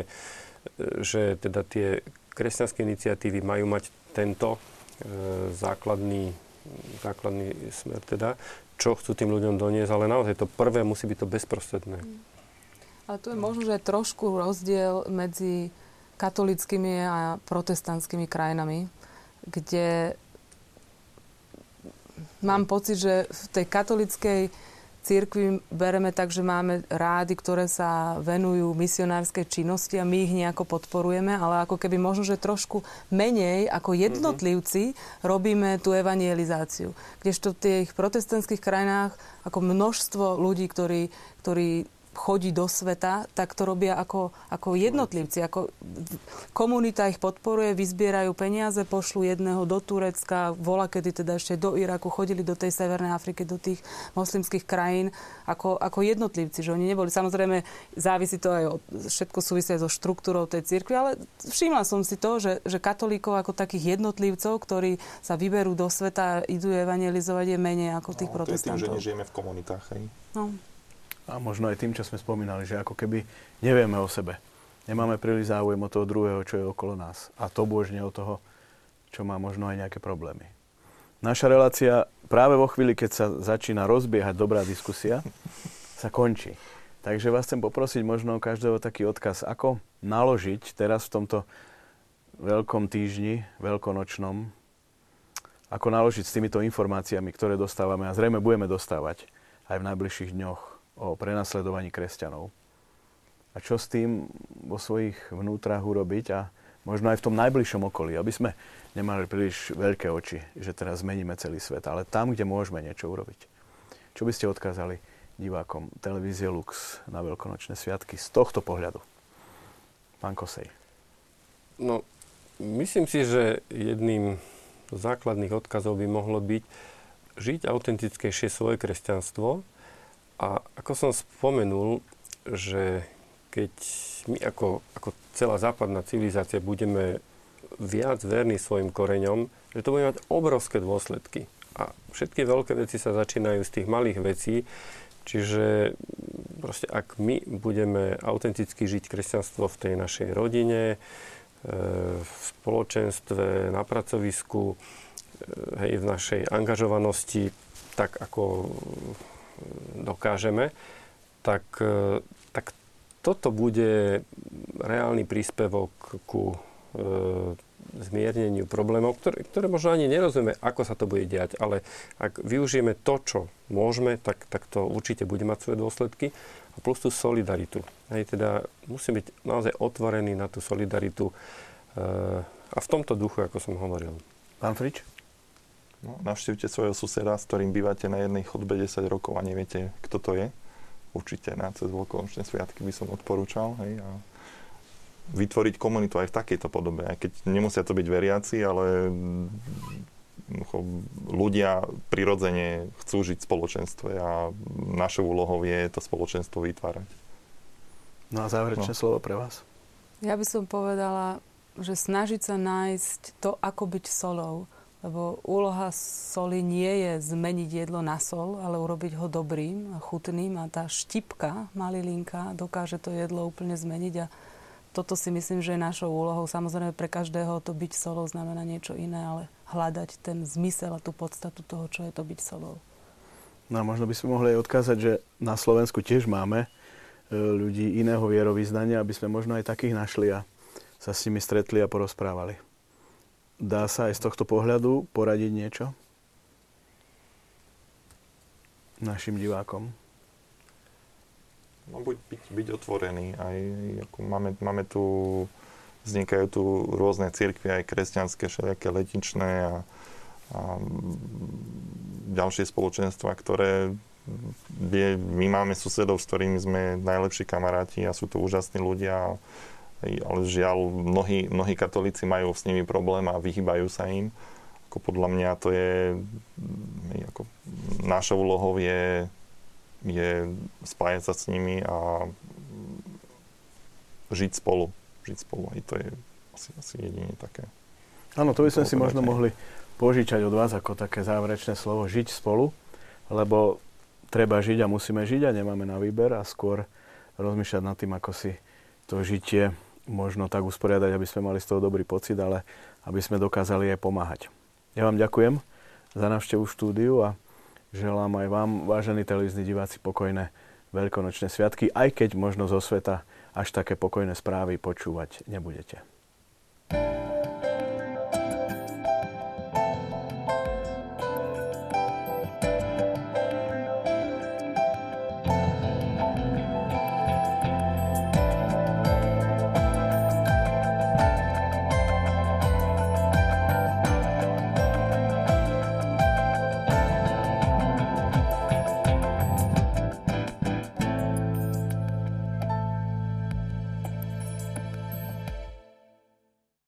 že teda tie kresťanské iniciatívy majú mať tento e, základný, základný smer, teda, čo chcú tým ľuďom doniesť, ale naozaj to prvé musí byť to bezprostredné. Ale tu je možno, že je trošku rozdiel medzi katolíckymi a protestantskými krajinami, kde mám pocit, že v tej katolíckej cirkvi bereme tak, že máme rády, ktoré sa venujú misionárskej činnosti a my ich nejako podporujeme, ale ako keby možno, že trošku menej ako jednotlivci mm-hmm. robíme tú evangelizáciu. Kdežto v tých protestantských krajinách ako množstvo ľudí, ktorí, ktorí chodí do sveta, tak to robia ako, ako jednotlivci. Ako komunita ich podporuje, vyzbierajú peniaze, pošlu jedného do Turecka, vola kedy teda ešte do Iraku, chodili do tej Severnej Afriky, do tých moslimských krajín ako, ako jednotlivci, že oni neboli. Samozrejme, závisí to aj od, všetko súvisí so štruktúrou tej cirkvi, ale všimla som si to, že, že katolíkov ako takých jednotlivcov, ktorí sa vyberú do sveta a idú evangelizovať, je menej ako tých no, protestantov. To je tým, že nežijeme v komunitách, hej? No. A možno aj tým, čo sme spomínali, že ako keby nevieme o sebe. Nemáme príliš záujem o toho druhého, čo je okolo nás. A to božne o toho, čo má možno aj nejaké problémy. Naša relácia práve vo chvíli, keď sa začína rozbiehať dobrá diskusia, sa končí. Takže vás chcem poprosiť možno každého taký odkaz, ako naložiť teraz v tomto veľkom týždni, veľkonočnom, ako naložiť s týmito informáciami, ktoré dostávame a zrejme budeme dostávať aj v najbližších dňoch o prenasledovaní kresťanov. A čo s tým vo svojich vnútrach urobiť a možno aj v tom najbližšom okolí, aby sme nemali príliš veľké oči, že teraz zmeníme celý svet, ale tam, kde môžeme niečo urobiť. Čo by ste odkázali divákom televízie Lux na veľkonočné sviatky z tohto pohľadu? Pán Kossey. No, myslím si, že jedným z základných odkazov by mohlo byť žiť autentickejšie svoje kresťanstvo. A ako som spomenul, že keď my ako, ako celá západná civilizácia budeme viac verní svojim koreňom, že to bude mať obrovské dôsledky. A všetky veľké veci sa začínajú z tých malých vecí, čiže proste ak my budeme autenticky žiť kresťanstvo v tej našej rodine, v spoločenstve, na pracovisku, hej, v našej angažovanosti, tak ako dokážeme, tak, tak toto bude reálny príspevok ku e, zmierneniu problémov, ktoré, ktoré možno ani nerozumieme, ako sa to bude diať, ale ak využijeme to, čo môžeme, tak, tak to určite bude mať svoje dôsledky. A plus tú solidaritu. Hej, teda musíme byť naozaj otvorení na tú solidaritu e, a v tomto duchu, ako som hovoril. Pán Frič? No, navštívte svojho suseda, s ktorým bývate na jednej chodbe desať rokov a neviete, kto to je. Určite na cez veľkonočné sviatky by som odporúčal. Hej, a vytvoriť komunitu aj v takejto podobe. Aj keď nemusia to byť veriaci, ale ľudia prirodzene chcú žiť v spoločenstve a našou úlohou je to spoločenstvo vytvárať. No a záverečné no. slovo pre vás? Ja by som povedala, že snažiť sa nájsť to, ako byť solou. Lebo úloha soli nie je zmeniť jedlo na sol, ale urobiť ho dobrým a chutným. A tá štipka, malilinka, dokáže to jedlo úplne zmeniť. A toto si myslím, že je našou úlohou. Samozrejme, pre každého to byť solou znamená niečo iné, ale hľadať ten zmysel a tú podstatu toho, čo je to byť solou. No a možno by sme mohli aj odkázať, že na Slovensku tiež máme ľudí iného vierovyznania, aby sme možno aj takých našli a sa s nimi stretli a porozprávali. Dá sa aj z tohto pohľadu poradiť niečo našim divákom? No, buď byť, byť otvorený. Aj, ako máme, máme tu, vznikajú tu rôzne cirkvi, aj kresťanské, všelijaké letničné a, a ďalšie spoločenstva, ktoré kde my máme susedov, s ktorými sme najlepší kamaráti a sú to úžasní ľudia. Ale žiaľ, mnohí, mnohí katolíci majú s nimi problém a vyhýbajú sa im. Ako podľa mňa to je, ako našou úlohou je, je spájať sa s nimi a žiť spolu. Žiť spolu. I to je asi, asi jedine také. Áno, to by sme si možno mohli požičať od vás ako také záverečné slovo žiť spolu, lebo treba žiť a musíme žiť a nemáme na výber a skôr rozmýšľať nad tým, ako si to žitie možno tak usporiadať, aby sme mali z toho dobrý pocit, ale aby sme dokázali aj pomáhať. Ja vám ďakujem za návštevu štúdiu a želám aj vám, vážení televízni diváci, pokojné veľkonočné sviatky, aj keď možno zo sveta až také pokojné správy počúvať nebudete.